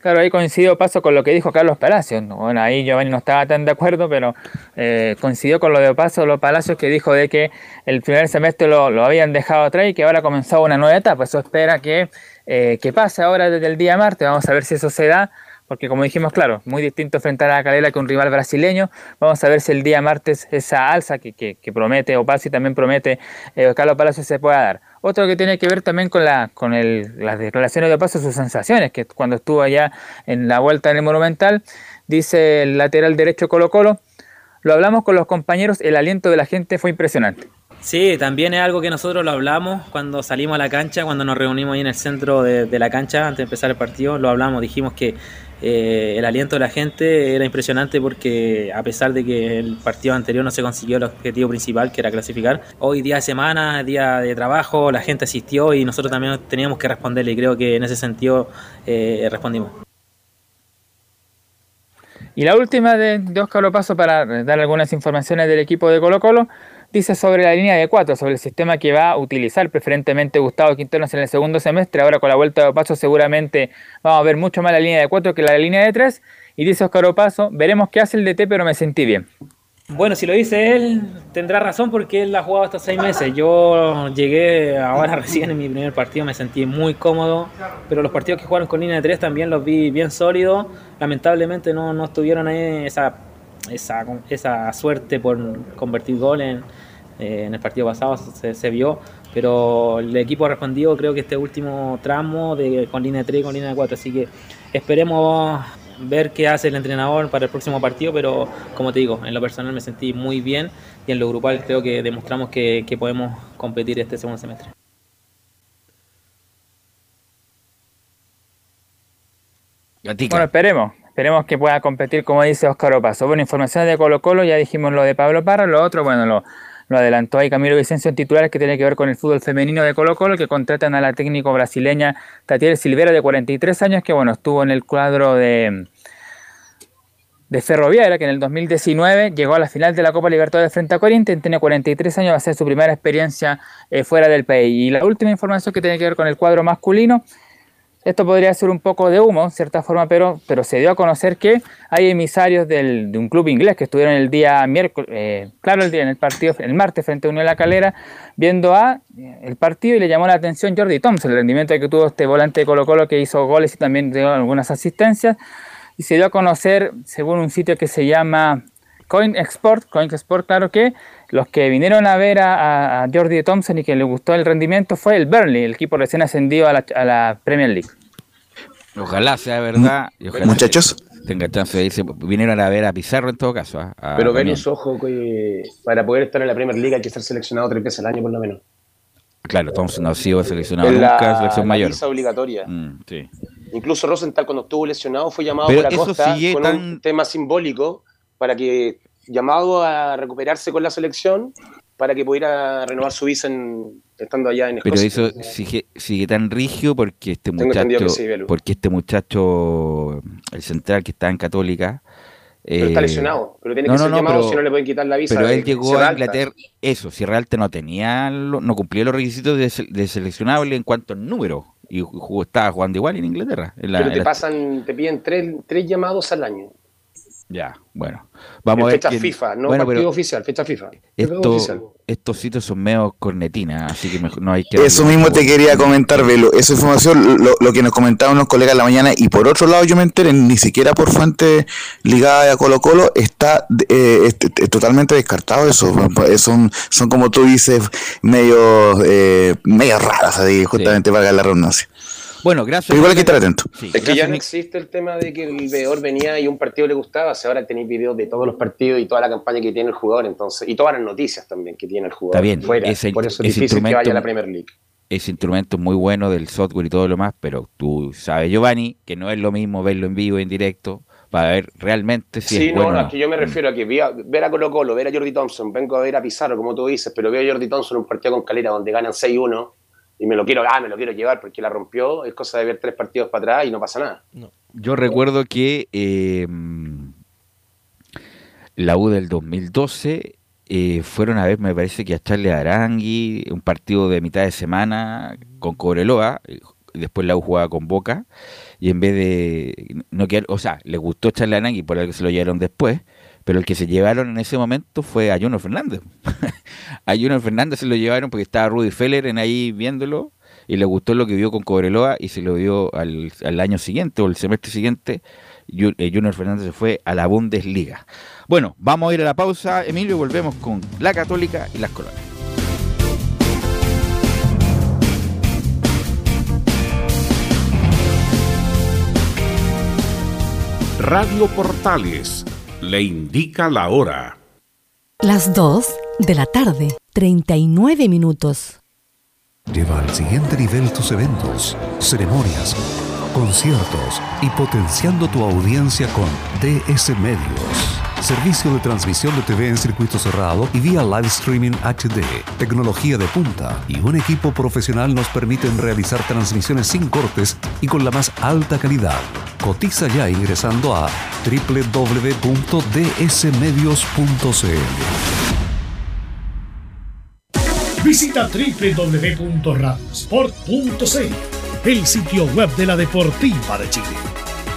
Claro, ahí coincidió Paso con lo que dijo Carlos Palacios. Bueno, ahí Giovanni no estaba tan de acuerdo, pero eh, coincidió con lo de Paso, los Palacios, que dijo de que el primer semestre lo, lo habían dejado atrás y que ahora comenzaba una nueva etapa. Eso espera que eh, que pase ahora desde el día martes. Vamos a ver si eso se da, porque como dijimos, claro, muy distinto enfrentar a la Calera que un rival brasileño. Vamos a ver si el día martes esa alza que, que, que promete, o Pazzi también promete, eh, Carlos Palacios, se pueda dar. Otro que tiene que ver también con, la, con el, las declaraciones de Pazzi, sus sensaciones, que cuando estuvo allá en la vuelta en el Monumental, dice el lateral derecho Colo-Colo: lo hablamos con los compañeros, el aliento de la gente fue impresionante. Sí, también es algo que nosotros lo hablamos cuando salimos a la cancha, cuando nos reunimos ahí en el centro de, de la cancha antes de empezar el partido, lo hablamos, dijimos que eh, el aliento de la gente era impresionante, porque a pesar de que el partido anterior no se consiguió el objetivo principal, que era clasificar, hoy día de semana, día de trabajo, la gente asistió y nosotros también teníamos que responderle, y creo que en ese sentido eh, respondimos. Y la última de, de Óscar Opaso, para dar algunas informaciones del equipo de Colo-Colo, dice sobre la línea de cuatro, sobre el sistema que va a utilizar preferentemente Gustavo Quinteros en el segundo semestre. Ahora con la vuelta de Opaso seguramente vamos a ver mucho más la línea de cuatro que la línea de tres. Y dice Óscar Opaso: veremos qué hace el D T, pero me sentí bien. Bueno, si lo dice él, tendrá razón, porque él la ha jugado hasta seis meses. Yo llegué ahora recién en mi primer partido, me sentí muy cómodo, pero los partidos que jugaron con línea de tres también los vi bien sólidos. Lamentablemente no, no tuvieron ahí esa, esa, esa suerte por convertir gol en, eh, en el partido pasado, se, se vio, pero el equipo ha respondido, creo que este último tramo de, con línea de tres y con línea de cuatro, así que esperemos ver qué hace el entrenador para el próximo partido, pero como te digo, en lo personal me sentí muy bien, y en lo grupal creo que demostramos que, que podemos competir este segundo semestre. Bueno, esperemos, esperemos que pueda competir, como dice Óscar Opaso. Bueno, información de Colo-Colo, ya dijimos lo de Pablo Parra, lo otro, bueno, lo... Lo adelantó ahí Camilo Vicencio en titulares, que tiene que ver con el fútbol femenino de Colo-Colo, que contratan a la técnico brasileña Tatiele Silveira, de cuarenta y tres años, que bueno, estuvo en el cuadro de, de Ferroviaria, que en el dos mil diecinueve llegó a la final de la Copa Libertadores frente a Corinthians. Tiene cuarenta y tres años, va a ser su primera experiencia eh, fuera del país. Y la última información que tiene que ver con el cuadro masculino, esto podría ser un poco de humo, en cierta forma, pero, pero se dio a conocer que hay emisarios del, de un club inglés que estuvieron el día miércoles, eh, claro, el día en el partido, el martes frente a Unión La Calera, viendo a eh, el partido, y le llamó la atención Jordi Thompson, el rendimiento que tuvo este volante de Colo-Colo, que hizo goles y también dio algunas asistencias. Y se dio a conocer, según un sitio que se llama CoinExport, CoinExport, claro, que los que vinieron a ver a, a Jordi Thompson y que les gustó el rendimiento fue el Burnley, el equipo recién ascendido a la, a la Premier League. Ojalá sea verdad. Y ojalá, muchachos, tenga chance de irse. Vinieron a ver a Pizarro en todo caso. A, a Pero ven, ojo, que para poder estar en la Premier League hay que ser seleccionado tres veces al año por lo menos. Claro, Thompson no ha sido seleccionado en nunca, la, selección mayor. Es obligatoria. Mm, sí. Incluso Rosenthal, cuando estuvo lesionado, fue llamado Pero por Acosta con tan... un tema simbólico, para que, llamado a recuperarse con la selección, para que pudiera renovar su visa en, estando allá en Escocia. Pero eso sigue, sigue tan rígido porque este muchacho, sí, porque este muchacho, el central que está en Católica, pero eh, está lesionado, pero tiene no, que no, ser no, llamado, pero si no le pueden quitar la visa. Pero él llegó Sierra a Inglaterra, Alta. eso, Sierra Alta no tenía, no cumplía los requisitos de, de seleccionable en cuanto al número, y jugó, estaba jugando igual en Inglaterra. En la, pero te en la... pasan, te piden tres, tres llamados al año. Ya, bueno, vamos fecha a ver. Fecha FIFA, no bueno, partido oficial, fecha FIFA. Esto, oficial. Estos sitios son medio cornetinas, así que no hay que. Eso mismo te quería comentar, Velo. Esa información, lo, lo que nos comentaban los colegas en la mañana, y por otro lado yo me enteré, ni siquiera por fuente ligada a Colo-Colo, está eh, es, es totalmente descartado eso. Son, son como tú dices, medio, eh, medio raras, así, justamente sí. Para la redundancia. Bueno, gracias. Igual hay que estar atento. Sí, es que gracias, ya no existe el tema de que el veedor venía y un partido le gustaba. O sea, ahora tenéis videos de todos los partidos y toda la campaña que tiene el jugador, entonces, y todas las noticias también que tiene el jugador. Está bien, fuera. Ese, por eso es difícil que vaya a la Premier League. Ese instrumento es muy bueno del software y todo lo más, pero tú sabes, Giovanni, que no es lo mismo verlo en vivo, en directo, para ver realmente si sí, es no, bueno. Sí, no, es que yo me refiero a que vi a, ver a Colo Colo, ver a Jordi Thompson, vengo a ver a Pizarro, como tú dices, pero veo a Jordi Thompson en un partido con Calera donde ganan seis uno. Y me lo quiero ah, me lo quiero llevar porque la rompió, es cosa de ver tres partidos para atrás y no pasa nada. No. Yo recuerdo que eh, la U del dos mil doce eh, fueron a ver, me parece que a Charles Arangui, un partido de mitad de semana con Cobreloa, y después la U jugaba con Boca, y en vez de... no quedar, o sea, les gustó Charles Arangui, por algo que se lo llevaron después, pero el que se llevaron en ese momento fue a Juno Fernández. A Juno Fernández se lo llevaron porque estaba Rudy Feller en ahí viéndolo, y le gustó lo que vio con Cobreloa y se lo dio al, al año siguiente o el semestre siguiente. Junior Fernández se fue a la Bundesliga. Bueno, vamos a ir a la pausa, Emilio, y volvemos con la Católica y las colonias. Radio Portales le indica la hora. Las dos de la tarde, treinta y nueve minutos. Lleva al siguiente nivel tus eventos, ceremonias, conciertos y potenciando tu audiencia con D S Medios. Servicio de transmisión de T V en circuito cerrado y vía live streaming H D. Tecnología de punta y un equipo profesional nos permiten realizar transmisiones sin cortes y con la más alta calidad. Cotiza ya ingresando a doble u doble u doble u punto d s medios punto c l. Visita doble u doble u doble u punto radiosport punto c l, el sitio web de la Deportiva de Chile.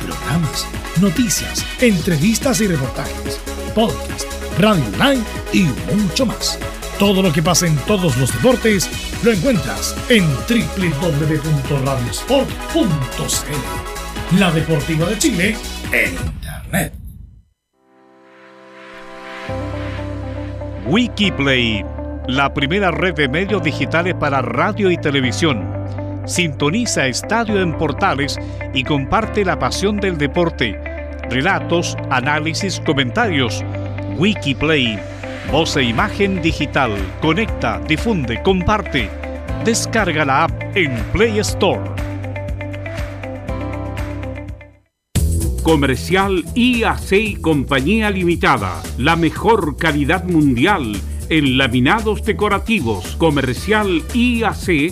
Programas, noticias, entrevistas y reportajes, podcast, radio online y mucho más. Todo lo que pasa en todos los deportes lo encuentras en doble u doble u doble u punto radiosport punto c l. La Deportiva de Chile en Internet. Wikiplay, la primera red de medios digitales para radio y televisión. Sintoniza Estadio en Portales y comparte la pasión del deporte. Relatos, análisis, comentarios. Wikiplay, voz e imagen digital. Conecta, difunde, comparte. Descarga la app en Play Store. Comercial I A C y Compañía Limitada. La mejor calidad mundial en laminados decorativos. Comercial I A C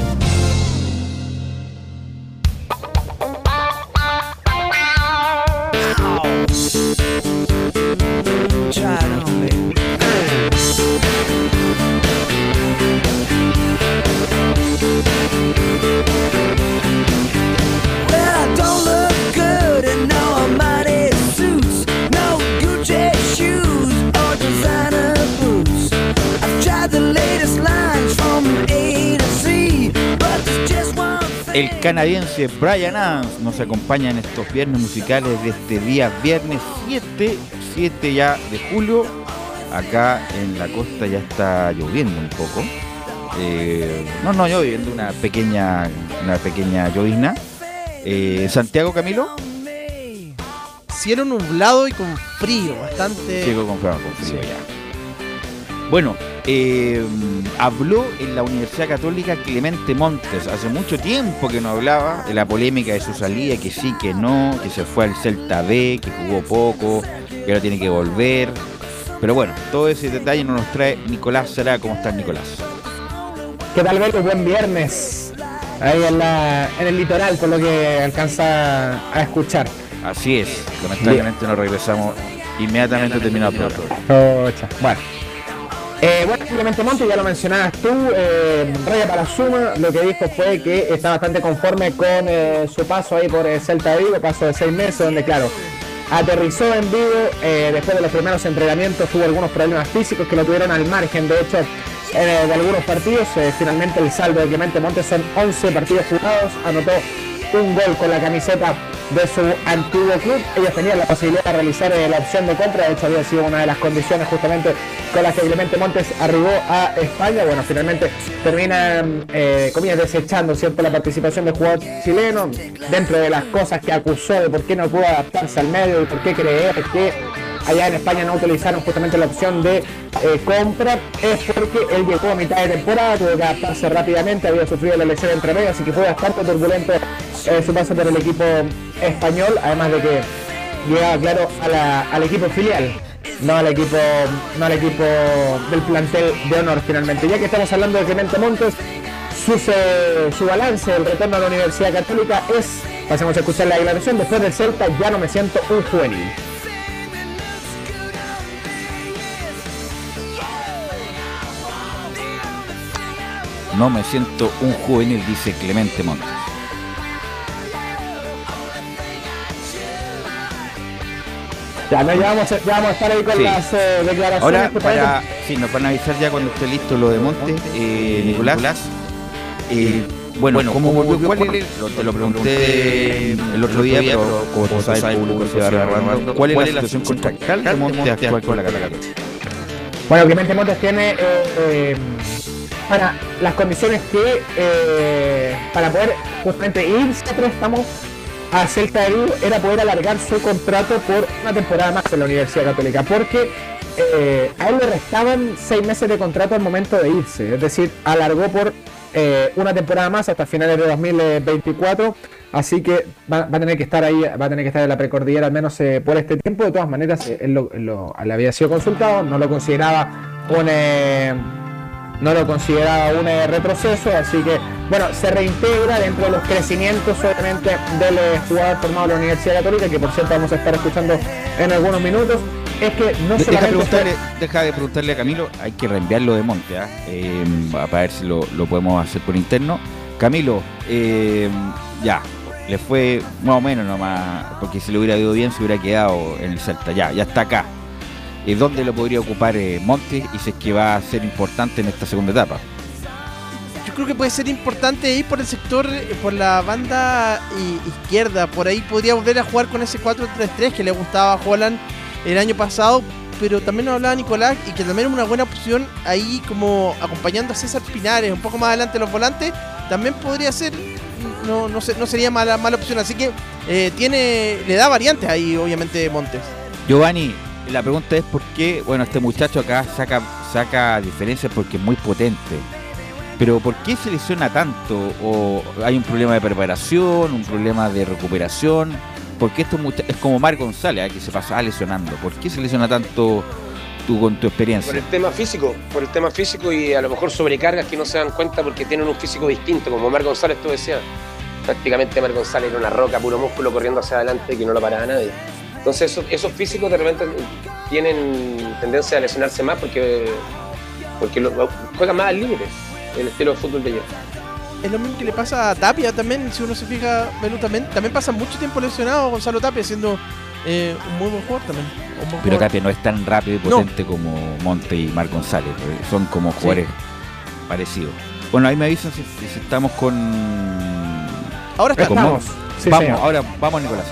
El canadiense Bryan Adams nos acompaña en estos viernes musicales de este día viernes siete, siete ya de julio. Acá en la costa ya está lloviendo un poco. Eh, no, no, lloviendo una pequeña, una pequeña llovizna. Eh, Santiago, Camilo. Cielo nublado y con frío, bastante. Cielo con frío, con frío sí. ya. Bueno. Eh, habló en la Universidad Católica Clemente Montes. Hace mucho tiempo que no hablaba de la polémica de su salida, que sí, que no, que se fue al Celta B, que jugó poco, que ahora tiene que volver. Pero bueno, todo ese detalle nos los trae Nicolás Sará. ¿Cómo estás, Nicolás? ¿Qué tal, Beto? Buen viernes ahí en, la, en el litoral, por lo que alcanza a escuchar. Así es, lamentablemente nos regresamos inmediatamente terminado el programa. Bueno, Eh, bueno, Clemente Montes, ya lo mencionabas tú, eh, Raya Parasuma, lo que dijo fue que está bastante conforme con eh, su paso ahí por eh, Celta Vigo, paso de seis meses, donde claro, aterrizó en vivo, eh, después de los primeros entrenamientos tuvo algunos problemas físicos que lo tuvieron al margen, de hecho, eh, de algunos partidos, eh, finalmente el saldo de Clemente Montes son once partidos jugados, anotó un gol con la camiseta de su antiguo club. Ellos tenían la posibilidad de realizar eh, la opción de compra, de hecho había sido una de las condiciones justamente con las que Clemente Montes arribó a España. Bueno, finalmente terminan eh, comillas, desechando, ¿cierto?, la participación del jugador chileno, dentro de las cosas que acusó de por qué no pudo adaptarse al medio y por qué creer que allá en España no utilizaron justamente la opción de eh, compra. Es porque él llegó a mitad de temporada, tuvo que adaptarse rápidamente, había sufrido la lesión entre medio, así que fue bastante turbulento eh, su paso por el equipo español, además de que llegaba, claro, a la, al equipo filial, no al equipo no al equipo del plantel de honor. Finalmente, ya que estamos hablando de Clemente Montes, su, su balance del retorno a la Universidad Católica es, pasemos a escuchar la declaración después del Celta: ya no me siento un juvenil. No me siento un juvenil, dice Clemente Montes. Ya, no, ya, vamos a, ya vamos a estar ahí con sí. las eh, declaraciones. Ahora, para, sí, nos van a avisar ya cuando esté listo lo de Montes, eh, Nicolás. Nicolás. Eh, bueno, bueno, ¿cómo volvió? ¿Cuál era? Te lo pregunté el otro día, pero como tú sabes, el público se va agarrando. ¿Cuál es la situación contractual de Montes actual con la Católica? Bueno, Clemente Montes tiene... Eh, eh, para las condiciones que eh, para poder justamente irse a préstamo a Celta de Vigo era poder alargar su contrato por una temporada más en la Universidad Católica, porque eh, a él le restaban seis meses de contrato al momento de irse, es decir, alargó por eh, una temporada más hasta finales de dos mil veinticuatro, así que va, va a tener que estar ahí, va a tener que estar en la precordillera al menos eh, por este tiempo. De todas maneras, él lo, lo, le había sido consultado, no lo consideraba un... Eh, no lo consideraba un retroceso, así que bueno, se reintegra dentro de los crecimientos obviamente del jugador formado de la Universidad Católica, que por cierto vamos a estar escuchando en algunos minutos. Es que no se deja, fue... deja de preguntarle a Camilo, hay que reenviarlo de Monte, ¿eh? Eh, para ver si lo, lo podemos hacer por interno. Camilo, eh, ya, le fue más o menos nomás, porque si le hubiera ido bien se hubiera quedado en el Celta, ya, ya está acá. Eh, ¿Dónde lo podría ocupar eh, Montes, y si es que va a ser importante en esta segunda etapa? Yo creo que puede ser importante ir por el sector, por la banda izquierda. Por ahí podría volver a jugar con ese cuatro tres tres que le gustaba a Haaland el año pasado, pero también nos hablaba Nicolás, y que también es una buena opción ahí, como acompañando a César Pinares, un poco más adelante los volantes, también podría ser, no, no, sé, no sería mala, mala opción. Así que eh, tiene, le da variantes ahí, obviamente, Montes. Giovanni, la pregunta es por qué, bueno, este muchacho acá saca, saca diferencias porque es muy potente, pero ¿por qué se lesiona tanto? ¿O hay un problema de preparación, un problema de recuperación? Porque esto es como Mar González, ¿eh?, que se pasa lesionando. ¿Por qué se lesiona tanto tú con tu experiencia? Por el tema físico, por el tema físico y a lo mejor sobrecargas que no se dan cuenta porque tienen un físico distinto, como Mar González, tú decías. Prácticamente Mar González era una roca, puro músculo, corriendo hacia adelante que no lo paraba nadie. Entonces esos, esos físicos de repente tienen tendencia a lesionarse más porque, porque lo, juegan más al límite el estilo de fútbol de ellos. Es lo mismo que le pasa a Tapia también, si uno se fija, Manu, también, también pasa mucho tiempo lesionado Gonzalo Tapia, siendo eh, un muy buen jugador también. Buen Pero jugador. Tapia no es tan rápido y potente no. como Monte y Mar González, son como jugadores sí. parecidos. Bueno, ahí me avisan si, si estamos con... Ahora está. Vamos, sí, vamos ahora vamos Nicolás.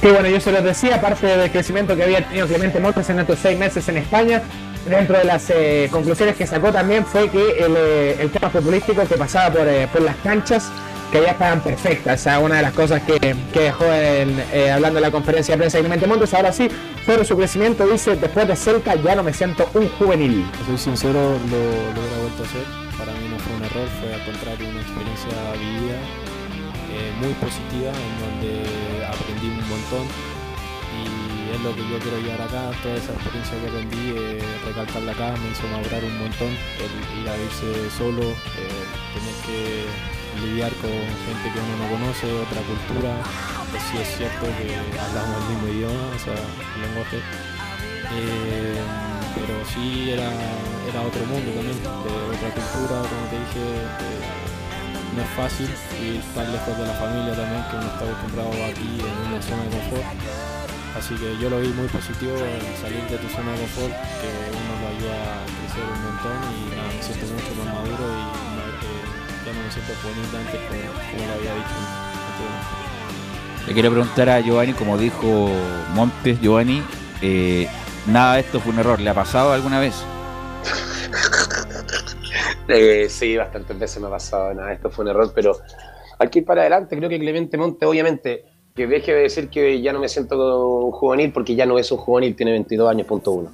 Que bueno, yo se los decía, aparte del crecimiento que había tenido Clemente Montes en estos seis meses en España, dentro de las eh, conclusiones que sacó también fue que el, eh, el tema futbolístico que pasaba por, eh, por las canchas, que ya estaban perfectas. O sea, una de las cosas que, que dejó en, eh, hablando en la conferencia de prensa de Clemente Montes. Ahora sí, sobre su crecimiento, dice: después de Celta ya no me siento un juvenil. Soy sincero, lo, lo hubiera vuelto a hacer. Para mí no fue un error, fue al contrario una experiencia vivida. Eh, muy positiva, en donde aprendí un montón, y es lo que yo quiero llevar acá. Toda esa experiencia que aprendí, eh, recalcarla acá, me hizo madurar un montón. El ir a irse solo, eh, tener que lidiar con gente que uno no conoce, otra cultura, pues sí es cierto que hablamos el mismo idioma, o sea, el lenguaje, eh, pero sí era, era otro mundo también, de otra cultura, como te dije. De, No es fácil y estar lejos de la familia también, que uno está acostumbrado aquí en una zona de confort. Así que yo lo vi muy positivo, el salir de tu zona de confort, que uno lo ayuda a crecer un montón, y nada, me siento mucho más maduro y eh, ya no me siento bonito antes, como, como lo había dicho. Entonces, Le quiero preguntar a Giovanni, como dijo Montes, Giovanni, eh, nada de esto fue un error. ¿Le ha pasado alguna vez? eh, sí, bastantes veces me ha pasado. Nada de esto fue un error, pero aquí para adelante creo que Clemente Montes, obviamente, que deje de decir que ya no me siento un juvenil, porque ya no es un juvenil, tiene veintidós años, punto uno.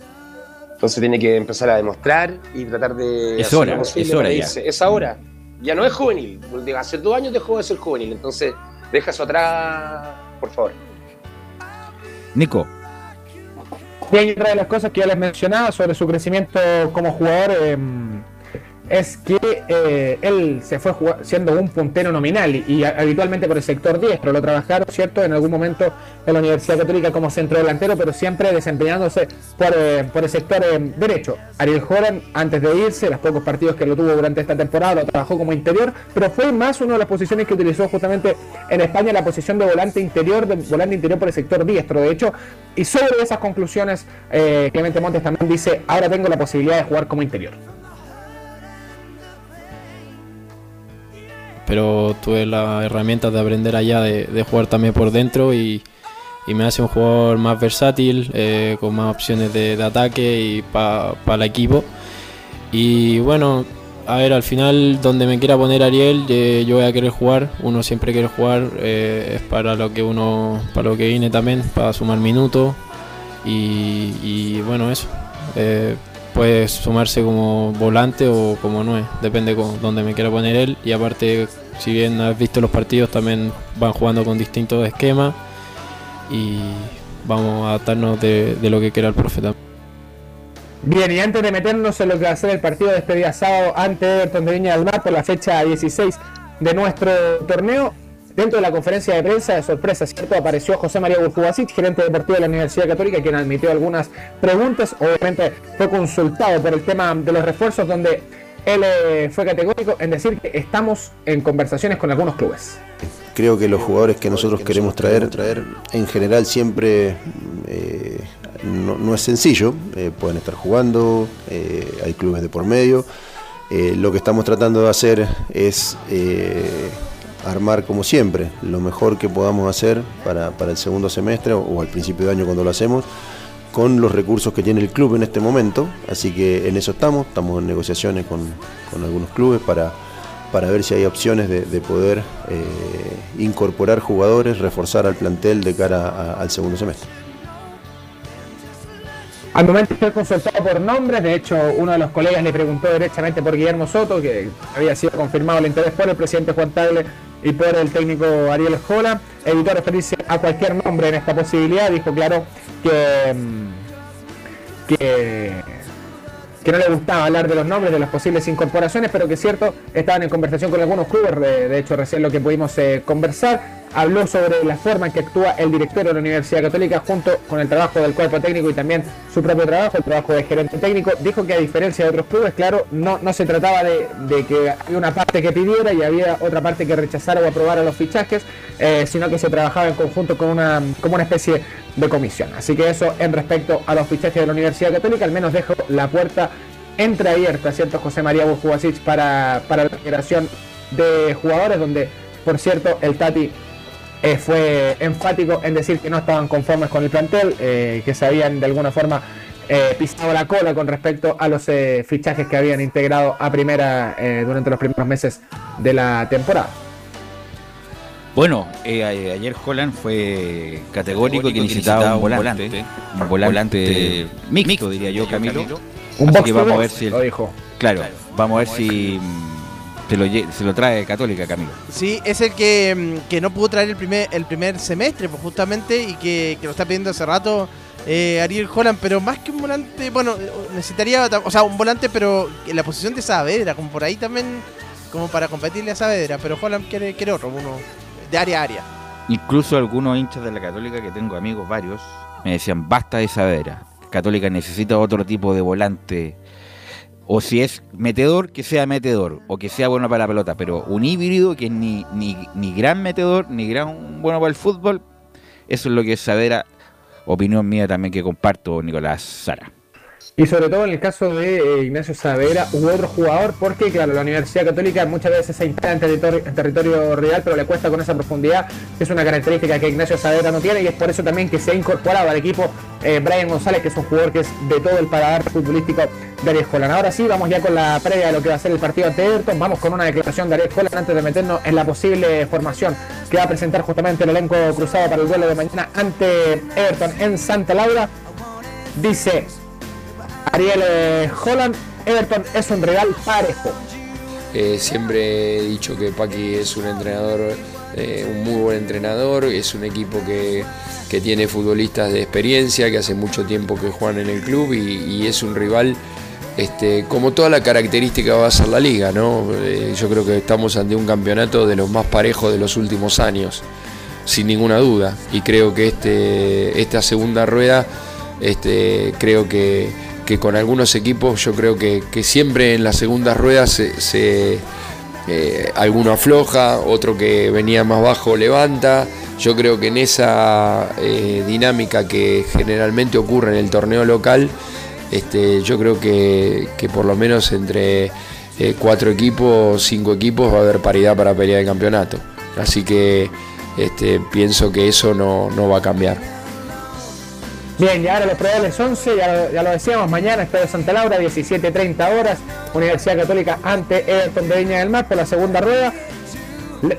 Entonces tiene que empezar a demostrar y tratar de... Es hora, es hora ya. Es ahora, ya no es juvenil. Hace dos años dejó de ser juvenil, entonces... Deja eso atrás, por favor. Nico. Y otra de las cosas que ya les mencionaba sobre su crecimiento como jugador eh, es que eh, él se fue siendo un puntero nominal y, y habitualmente por el sector diestro. Lo trabajaron, ¿cierto?, en algún momento en la Universidad Católica como centrodelantero, pero siempre desempeñándose por, eh, por el sector eh, derecho. Ariel Horan, antes de irse, los pocos partidos que lo tuvo durante esta temporada, lo trabajó como interior, pero fue más una de las posiciones que utilizó justamente en España, la posición de volante interior, de volante interior por el sector diestro, de hecho. Y sobre esas conclusiones, eh, Clemente Montes también dice: ahora tengo la posibilidad de jugar como interior. Pero tuve las herramientas de aprender allá de, de jugar también por dentro y, y me hace un jugador más versátil, eh, con más opciones de, de ataque y para pa el equipo. Y bueno, a ver, al final donde me quiera poner Ariel, eh, yo voy a querer jugar. Uno siempre quiere jugar, eh, es para lo que uno, para lo que viene también, para sumar minutos y, y bueno, eso. Eh, Puede sumarse como volante o como nueve, depende con donde me quiera poner él. Y aparte, si bien has visto los partidos, también van jugando con distintos esquemas y vamos a adaptarnos de, de lo que quiera el profe también. Bien, y antes de meternos en lo que va a ser el partido de este día sábado ante Everton de Viña del Mar por la fecha dieciséis de nuestro torneo, dentro de la conferencia de prensa, de sorpresa, ¿cierto?, apareció José María Burjubasic, gerente deportivo de la Universidad Católica, quien admitió algunas preguntas. Obviamente fue consultado por el tema de los refuerzos, donde él eh, fue categórico en decir que estamos en conversaciones con algunos clubes. Creo que los jugadores que nosotros queremos traer, traer en general siempre eh, no, no es sencillo, eh, pueden estar jugando, eh, hay clubes de por medio. Eh, lo que estamos tratando de hacer es... Eh, armar como siempre, lo mejor que podamos hacer para, para el segundo semestre o, o al principio de año cuando lo hacemos, con los recursos que tiene el club en este momento, así que en eso estamos, estamos en negociaciones con, con algunos clubes para, para ver si hay opciones de, de poder eh, incorporar jugadores, reforzar al plantel de cara a, al segundo semestre. Al momento fue consultado por nombres, de hecho uno de los colegas le preguntó directamente por Guillermo Soto, que había sido confirmado el interés por el presidente Juan Tagle y por el técnico Ariel Hola. Evitó referirse a cualquier nombre en esta posibilidad, dijo claro que, que, que no le gustaba hablar de los nombres, de las posibles incorporaciones, pero que es cierto, estaban en conversación con algunos clubes, de, de hecho recién lo que pudimos eh, conversar. Habló sobre la forma en que actúa el director de la Universidad Católica junto con el trabajo del cuerpo técnico y también su propio trabajo, el trabajo de gerente técnico. Dijo que a diferencia de otros clubes, claro, no, no se trataba de, de que había una parte que pidiera y había otra parte que rechazara o aprobara los fichajes, eh, sino que se trabajaba en conjunto con una, como una especie de comisión. Así que eso en respecto a los fichajes de la Universidad Católica, al menos dejó la puerta entreabierta, ¿cierto?, José María Burjubasic para, para la generación de jugadores, donde, por cierto, el Tati... Eh, fue enfático en decir que no estaban conformes con el plantel, eh, que se habían de alguna forma eh, pisado la cola con respecto a los eh, fichajes que habían integrado a primera eh, durante los primeros meses de la temporada. Bueno, eh, ayer Holan fue categórico, categórico que necesitaba un volante, volante un volante, volante mixto, mixto, diría yo, Camilo. Camilo. Un box vamos a ver si el, lo dijo. Claro, claro, vamos a ver si... Se lo, se lo trae Católica, Camilo. Sí, es el que, que no pudo traer el primer, el primer semestre, pues justamente, y que, que lo está pidiendo hace rato eh, Ariel Holan, pero más que un volante, bueno, necesitaría, o sea, un volante, pero en la posición de Saavedra, como por ahí también, como para competirle a Saavedra, pero Holan quiere, quiere otro, uno de área a área. Incluso algunos hinchas de la Católica, que tengo amigos varios, me decían, basta de Saavedra, Católica necesita otro tipo de volante. O si es metedor, que sea metedor, o que sea bueno para la pelota, pero un híbrido que ni ni, ni gran metedor, ni gran bueno para el fútbol, eso es lo que es Saavedra, opinión mía también que comparto, Nicolás Sara. Y sobre todo en el caso de eh, Ignacio Saavedra u otro jugador, porque claro, la Universidad Católica muchas veces se instala en territorio, en territorio rival, pero le cuesta con esa profundidad, que es una característica que Ignacio Saavedra no tiene, y es por eso también que se ha incorporado al equipo eh, Brian González, que es un jugador que es de todo el paladar futbolístico de Ariel Holland. Ahora sí, vamos ya con la previa de lo que va a ser el partido ante Everton. Vamos con una declaración de Ariel Holland antes de meternos en la posible formación que va a presentar justamente el elenco cruzado para el duelo de mañana ante Everton en Santa Laura. Dice Ariel eh, Holland: Everton es un rival parejo. Eh, siempre he dicho que Paqui es un entrenador, eh, un muy buen entrenador. Es un equipo que, que tiene futbolistas de experiencia, que hace mucho tiempo que juegan en el club, y, y es un rival, este, como toda la característica va a ser la liga, ¿no? Eh, yo creo que estamos ante un campeonato de los más parejos de los últimos años, sin ninguna duda. Y creo que este, esta segunda rueda, este, creo que... que con algunos equipos yo creo que, que siempre en las segundas ruedas se, se, eh, alguno afloja, otro que venía más bajo levanta. Yo creo que en esa eh, dinámica que generalmente ocurre en el torneo local, este, yo creo que, que por lo menos entre eh, cuatro equipos, cinco equipos va a haber paridad para pelear el campeonato. Así que este, pienso que eso no, no va a cambiar. Bien, ya ahora los probables once, ya, ya lo decíamos, mañana Estadio Santa Laura, diecisiete treinta horas, Universidad Católica ante Everton de Viña del Mar por la segunda rueda.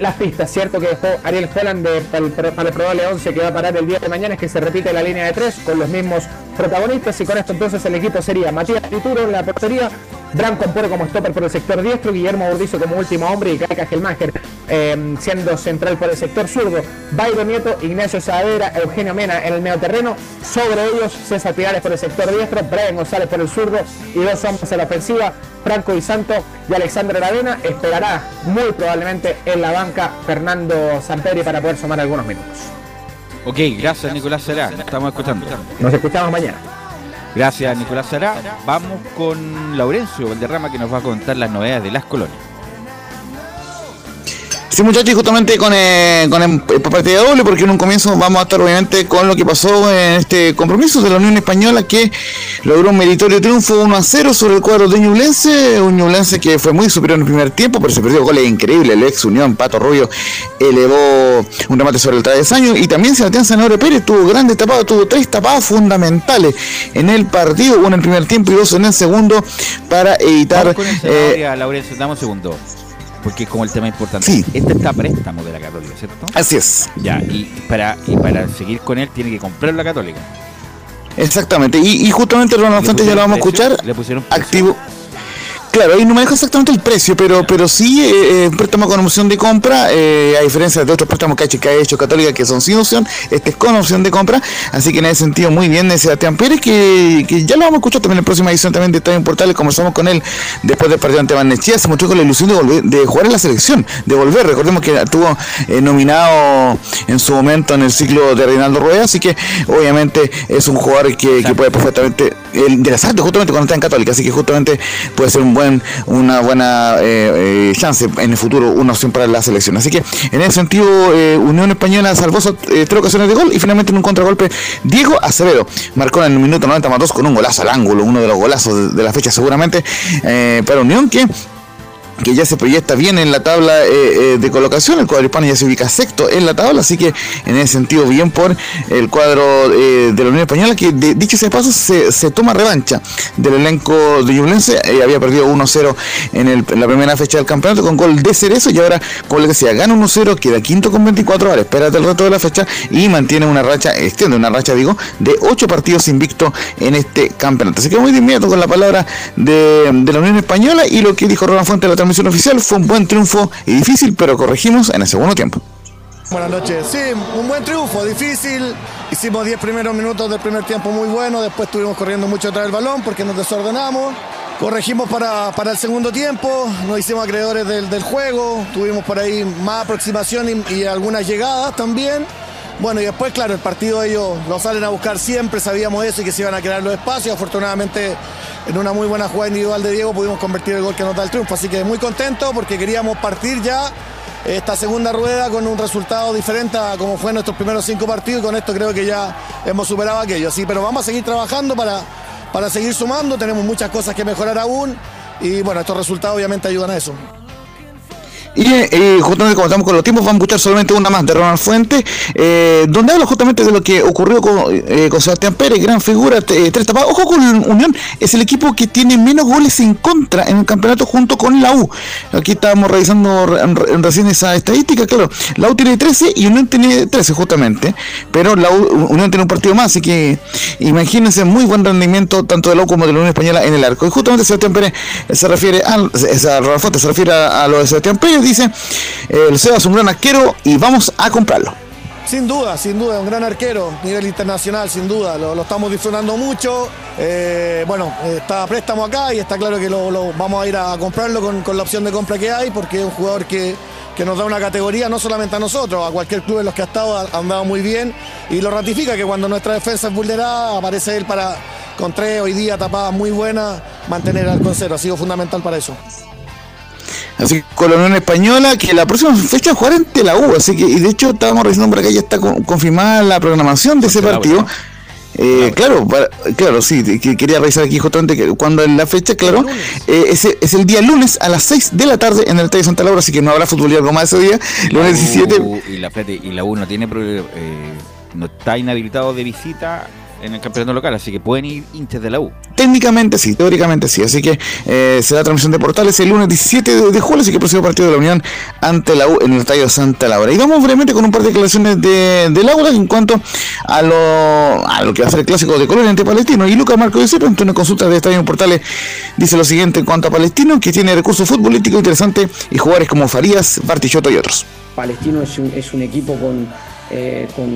Las pistas, cierto, que dejó Ariel Holland de, para, el, para el probable once que va a parar el día de mañana es que se repite la línea de tres con los mismos protagonistas, y con esto entonces el equipo sería Matías Pituro en la portería, Bram Comporo como stopper por el sector diestro, Guillermo Burdizo como último hombre y Kaika Gelmacher eh, siendo central por el sector zurdo, Bayron Nieto, Ignacio Saavedra, Eugenio Mena en el medio terreno, sobre ellos César Pinares por el sector diestro, Brian González por el zurdo y dos hombres a la ofensiva, Franco Di Santo y Alexandre Aravena. Esperará muy probablemente en la banca Fernando Sampedri para poder sumar algunos minutos. Ok, gracias Nicolás Será, nos estamos escuchando. Nos escuchamos mañana. Gracias Nicolás Será. Vamos con Laurencio Valderrama, que nos va a contar las novedades de las colonias. Sí, muchachos, justamente con, eh, con el, el partida doble, porque en un comienzo vamos a estar obviamente con lo que pasó en este compromiso de la Unión Española, que logró un meritorio triunfo uno a cero sobre el cuadro de Ñublense, un Ñublense que fue muy superior en el primer tiempo, pero se perdió goles increíbles. El ex Unión, Pato Rubio, elevó un remate sobre el travesaño, y también Sebastián Sanabria Pérez tuvo grandes tapados, tuvo tres tapados fundamentales en el partido, uno en el primer tiempo y dos en el segundo, para evitar... Vamos con el Sanabria, eh, Laurencio, dame un segundo, porque es como el tema importante. Sí. Este está a préstamo de la Católica, ¿cierto? Así es. Ya, y para, y para seguir con él tiene que comprar la Católica. Exactamente, y, y justamente Ronald Fuentes ya lo vamos a escuchar. Le pusieron precio. Activo. Claro, ahí no me dejó exactamente el precio, pero, pero sí, eh, préstamo con opción de compra, eh, a diferencia de otros préstamos que ha hecho Católica, que son sin opción, este es con opción de compra, así que en ese sentido muy bien de Sebastián Pérez, que, que ya lo vamos a escuchar también en la próxima edición también de Estadio Portales. Conversamos con él después del partido ante Barnechea, se mostró con la ilusión de, volver, de jugar en la selección, de volver. Recordemos que estuvo eh, nominado en su momento en el ciclo de Reinaldo Rueda, así que obviamente es un jugador que, que puede perfectamente, el de la Sarte, justamente cuando está en Católica, así que justamente puede ser un buen una buena eh, eh, chance en el futuro, una opción para la selección. Así que en ese sentido, eh, Unión Española salvó eh, tres ocasiones de gol, y finalmente en un contragolpe Diego Acevedo marcó en el minuto noventa más dos con un golazo al ángulo, uno de los golazos de, de la fecha seguramente, eh, para Unión, que que ya se proyecta bien en la tabla eh, eh, de colocación. El cuadro hispano ya se ubica sexto en la tabla, así que en ese sentido bien por el cuadro eh, de la Unión Española, que de, dicho ese paso se, se toma revancha del elenco de Ñublense. Eh, había perdido uno cero en, el, en la primera fecha del campeonato con gol de Cerezo, y ahora, como le decía, gana uno cero, queda quinto con veinticuatro horas, espérate el resto de la fecha, y mantiene una racha, extiende una racha digo, de ocho partidos invicto en este campeonato. Así que muy de inmediato con la palabra de, de la Unión Española, y lo que dijo Ronald Fuentes la misión oficial: fue un buen triunfo y difícil, pero corregimos en el segundo tiempo. Buenas noches. Sí, un buen triunfo, difícil. Hicimos diez primeros minutos del primer tiempo muy buenos, después estuvimos corriendo mucho atrás del balón porque nos desordenamos. Corregimos para, para el segundo tiempo, nos hicimos acreedores del, del juego, tuvimos por ahí más aproximación y, y algunas llegadas también. Bueno, y después, claro, el partido ellos lo salen a buscar siempre, sabíamos eso y que se iban a crear los espacios. Afortunadamente, en una muy buena jugada individual de Diego pudimos convertir el gol que nos da el triunfo. Así que muy contento porque queríamos partir ya esta segunda rueda con un resultado diferente a como fue nuestros primeros cinco partidos, y con esto creo que ya hemos superado aquello. Así, pero vamos a seguir trabajando para... para seguir sumando. Tenemos muchas cosas que mejorar aún y bueno, estos resultados obviamente ayudan a eso. Y eh, justamente como estamos con los tiempos, vamos a escuchar solamente una más de Ronald Fuentes, eh, donde habla justamente de lo que ocurrió con, eh, con Sebastián Pérez, gran figura, eh, tres tapados. Ojo con Unión, es el equipo que tiene menos goles en contra en el campeonato junto con la U. Aquí estábamos revisando re, re, recién esa estadística, claro, la U tiene trece y Unión tiene trece justamente, pero la U, Unión tiene un partido más, así que imagínense muy buen rendimiento tanto de la U como de la Unión Española en el arco. Y justamente Sebastián Pérez se refiere a, a Ronald Fuentes, se refiere a, a lo de Sebastián Pérez. Dice, el Seba es un gran arquero y vamos a comprarlo. Sin duda, sin duda, un gran arquero, nivel internacional, sin duda, lo, lo estamos disfrutando mucho. Eh, bueno, está a préstamo acá y está claro que lo, lo vamos a ir a comprarlo con, con la opción de compra que hay, porque es un jugador que, que nos da una categoría no solamente a nosotros, a cualquier club en los que ha estado, ha andado muy bien y lo ratifica que cuando nuestra defensa es vulnerada aparece él para, con tres hoy día tapadas muy buenas, mantener al cero, ha sido fundamental para eso. Así que con la Unión Española, que la próxima fecha jugará ante la U, así que, y de hecho estábamos revisando por acá, ya está confirmada la programación de ese partido. Eh, claro, para, claro, sí, que quería revisar aquí justamente que cuando es la fecha, claro, eh, es, es el día lunes a las seis de la tarde en el Estadio Santa Laura, así que no habrá fútbol y algo más ese día, lunes diecisiete. Y la, y la U no tiene, eh, no está inhabilitado de visita en el campeonato local, así que pueden ir hinchas de la U. Técnicamente sí, teóricamente sí, así que eh, será transmisión de portales el lunes diecisiete de julio, así que el próximo partido de la Unión ante la U en el Estadio Santa Laura. Y vamos brevemente con un par de declaraciones de, de Laura en cuanto a lo, a lo que va a ser el clásico de Colonia ante Palestino. Y Lucas Marco de Cepa, ante una consulta de Estadio Portales, dice lo siguiente en cuanto a Palestino, que tiene recursos futbolísticos interesantes y jugadores como Farías, Bartichotto y otros. Palestino es un, es un equipo con Eh, con,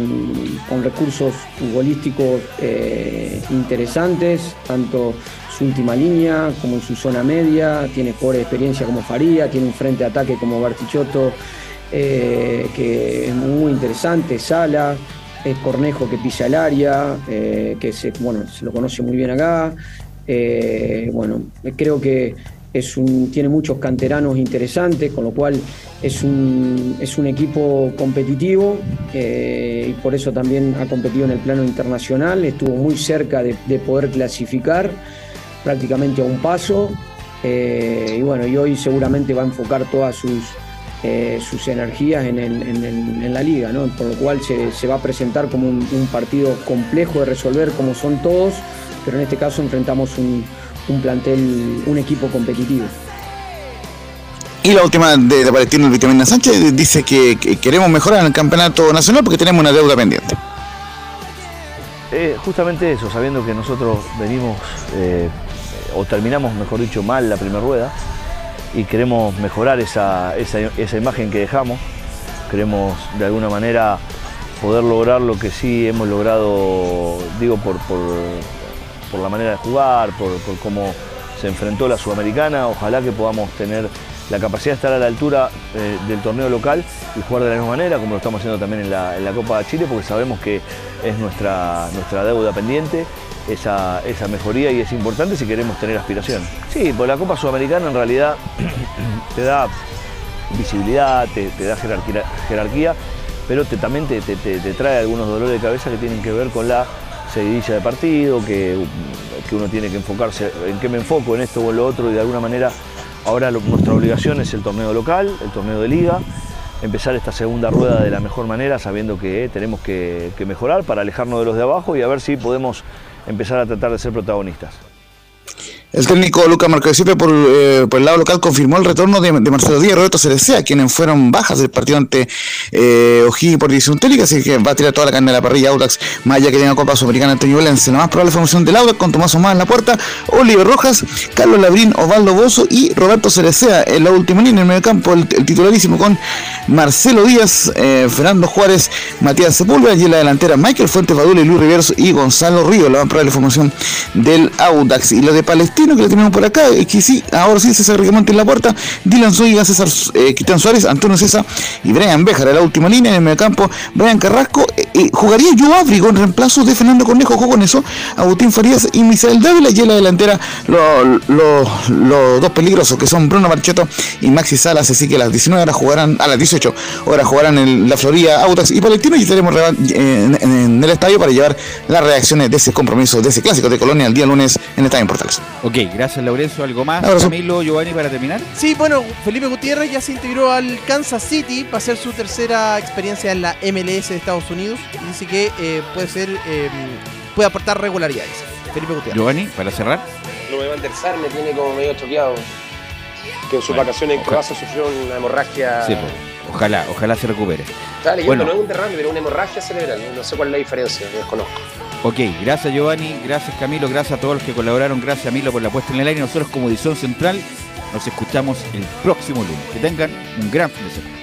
con recursos futbolísticos eh, interesantes, tanto su última línea como en su zona media, tiene jugadores de experiencia como Faría, tiene un frente de ataque como Bartichotto, eh, que es muy interesante, Sala, es Cornejo que pisa el área, eh, que se, bueno, se lo conoce muy bien acá, eh, bueno, creo que Es un, tiene muchos canteranos interesantes, con lo cual es un, es un equipo competitivo, eh, y por eso también ha competido en el plano internacional, estuvo muy cerca de, de poder clasificar prácticamente a un paso, eh, y bueno, y hoy seguramente va a enfocar todas sus, eh, sus energías en, el, en, el, en la liga, ¿no? Por lo cual se, se va a presentar como un, un partido complejo de resolver, como son todos, pero en este caso enfrentamos un un plantel, un equipo competitivo. Y la última de, de Palestino, el Vitamina Sánchez, dice que, que queremos mejorar en el campeonato nacional porque tenemos una deuda pendiente. Eh, justamente eso, sabiendo que nosotros venimos, eh, o terminamos, mejor dicho, mal la primera rueda, y queremos mejorar esa, esa, esa imagen que dejamos, queremos de alguna manera poder lograr lo que sí hemos logrado, digo, por... por por la manera de jugar, por, por cómo se enfrentó la Sudamericana. Ojalá que podamos tener la capacidad de estar a la altura eh, del torneo local y jugar de la misma manera, como lo estamos haciendo también en la, en la Copa de Chile, porque sabemos que es nuestra, nuestra deuda pendiente, esa, esa mejoría, y es importante si queremos tener aspiración. Sí, por la Copa Sudamericana en realidad te da visibilidad, te, te da jerarquía, jerarquía pero te, también te, te, te trae algunos dolores de cabeza que tienen que ver con la seguidilla de partido, que, que uno tiene que enfocarse, en qué me enfoco, en esto o en lo otro, y de alguna manera ahora lo, nuestra obligación es el torneo local, el torneo de liga, empezar esta segunda rueda de la mejor manera, sabiendo que eh, tenemos que, que mejorar para alejarnos de los de abajo y a ver si podemos empezar a tratar de ser protagonistas. El técnico Lucas Marco de Cepa por, eh, por el lado local confirmó el retorno de, de Marcelo Díaz y Roberto Cerecea, quienes fueron bajas del partido ante eh, O'Higgins por división técnica, así que va a tirar toda la carne de la parrilla Audax, más allá que tiene la Copa Sudamericana ante Ñublense. La más probable formación del Audax con Tomás Omar en la puerta, Oliver Rojas, Carlos Labrín, Osvaldo Bozzo y Roberto Cerecea en la última línea. En el mediocampo el, el titularísimo con Marcelo Díaz, eh, Fernando Juárez, Matías Sepúlveda, y en la delantera Michael Fuentes Badula y Luis Riveros y Gonzalo Río. La más probable formación del Audax. Y la de Palestina que la tenemos por acá, y que sí, ahora sí, César Ricamonte en la puerta, Dylan Zúñiga, César eh, Cristian Suárez, Antonio César y Brian Béjar en la última línea. En el mediocampo, Brian Carrasco, eh, eh, jugaría Joe Áfrico en reemplazo de Fernando Cornejo. Ojo con eso. Agustín Farías y Misael Dávila, y en la delantera los lo, lo dos peligrosos que son Bruno Marchetto y Maxi Salas. Así que a las diecinueve horas jugarán, a las dieciocho horas jugarán en la Florida Audax y Palestino, y estaremos en, en, en el estadio para llevar las reacciones de ese compromiso, de ese clásico de Colonia el día lunes en Estadio Portales. Ok, gracias Laurencio. ¿Algo más, Camilo, Giovanni, para terminar? Sí, bueno, Felipe Gutiérrez ya se integró al Kansas City para hacer su tercera experiencia en la M L S de Estados Unidos, y dice que eh, puede ser eh, puede aportar regularidades. Felipe Gutiérrez. Giovanni, para cerrar. No me va a enderezar, me tiene como medio choqueado, que en sus bueno, vacaciones en Croacia sufrió una hemorragia. Sí, pues, ojalá, ojalá se recupere. Está leyendo, bueno, no es un derrame, pero una hemorragia cerebral. No sé cuál es la diferencia, lo desconozco. Ok, gracias Giovanni, gracias Camilo, gracias a todos los que colaboraron, gracias a Milo por la puesta en el aire. Nosotros como Edición Central nos escuchamos el próximo lunes. Que tengan un gran fin de semana.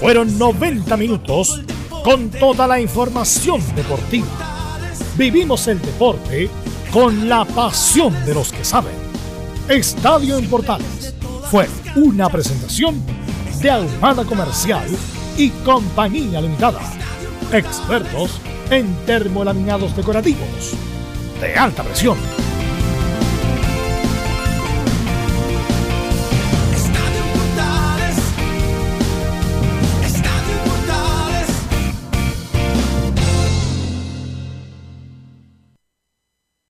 Fueron noventa minutos con toda la información deportiva. Vivimos el deporte con la pasión de los que saben. Estadio en Portales fue una presentación de Almada Comercial y Compañía Limitada. Expertos en termolaminados decorativos de alta presión.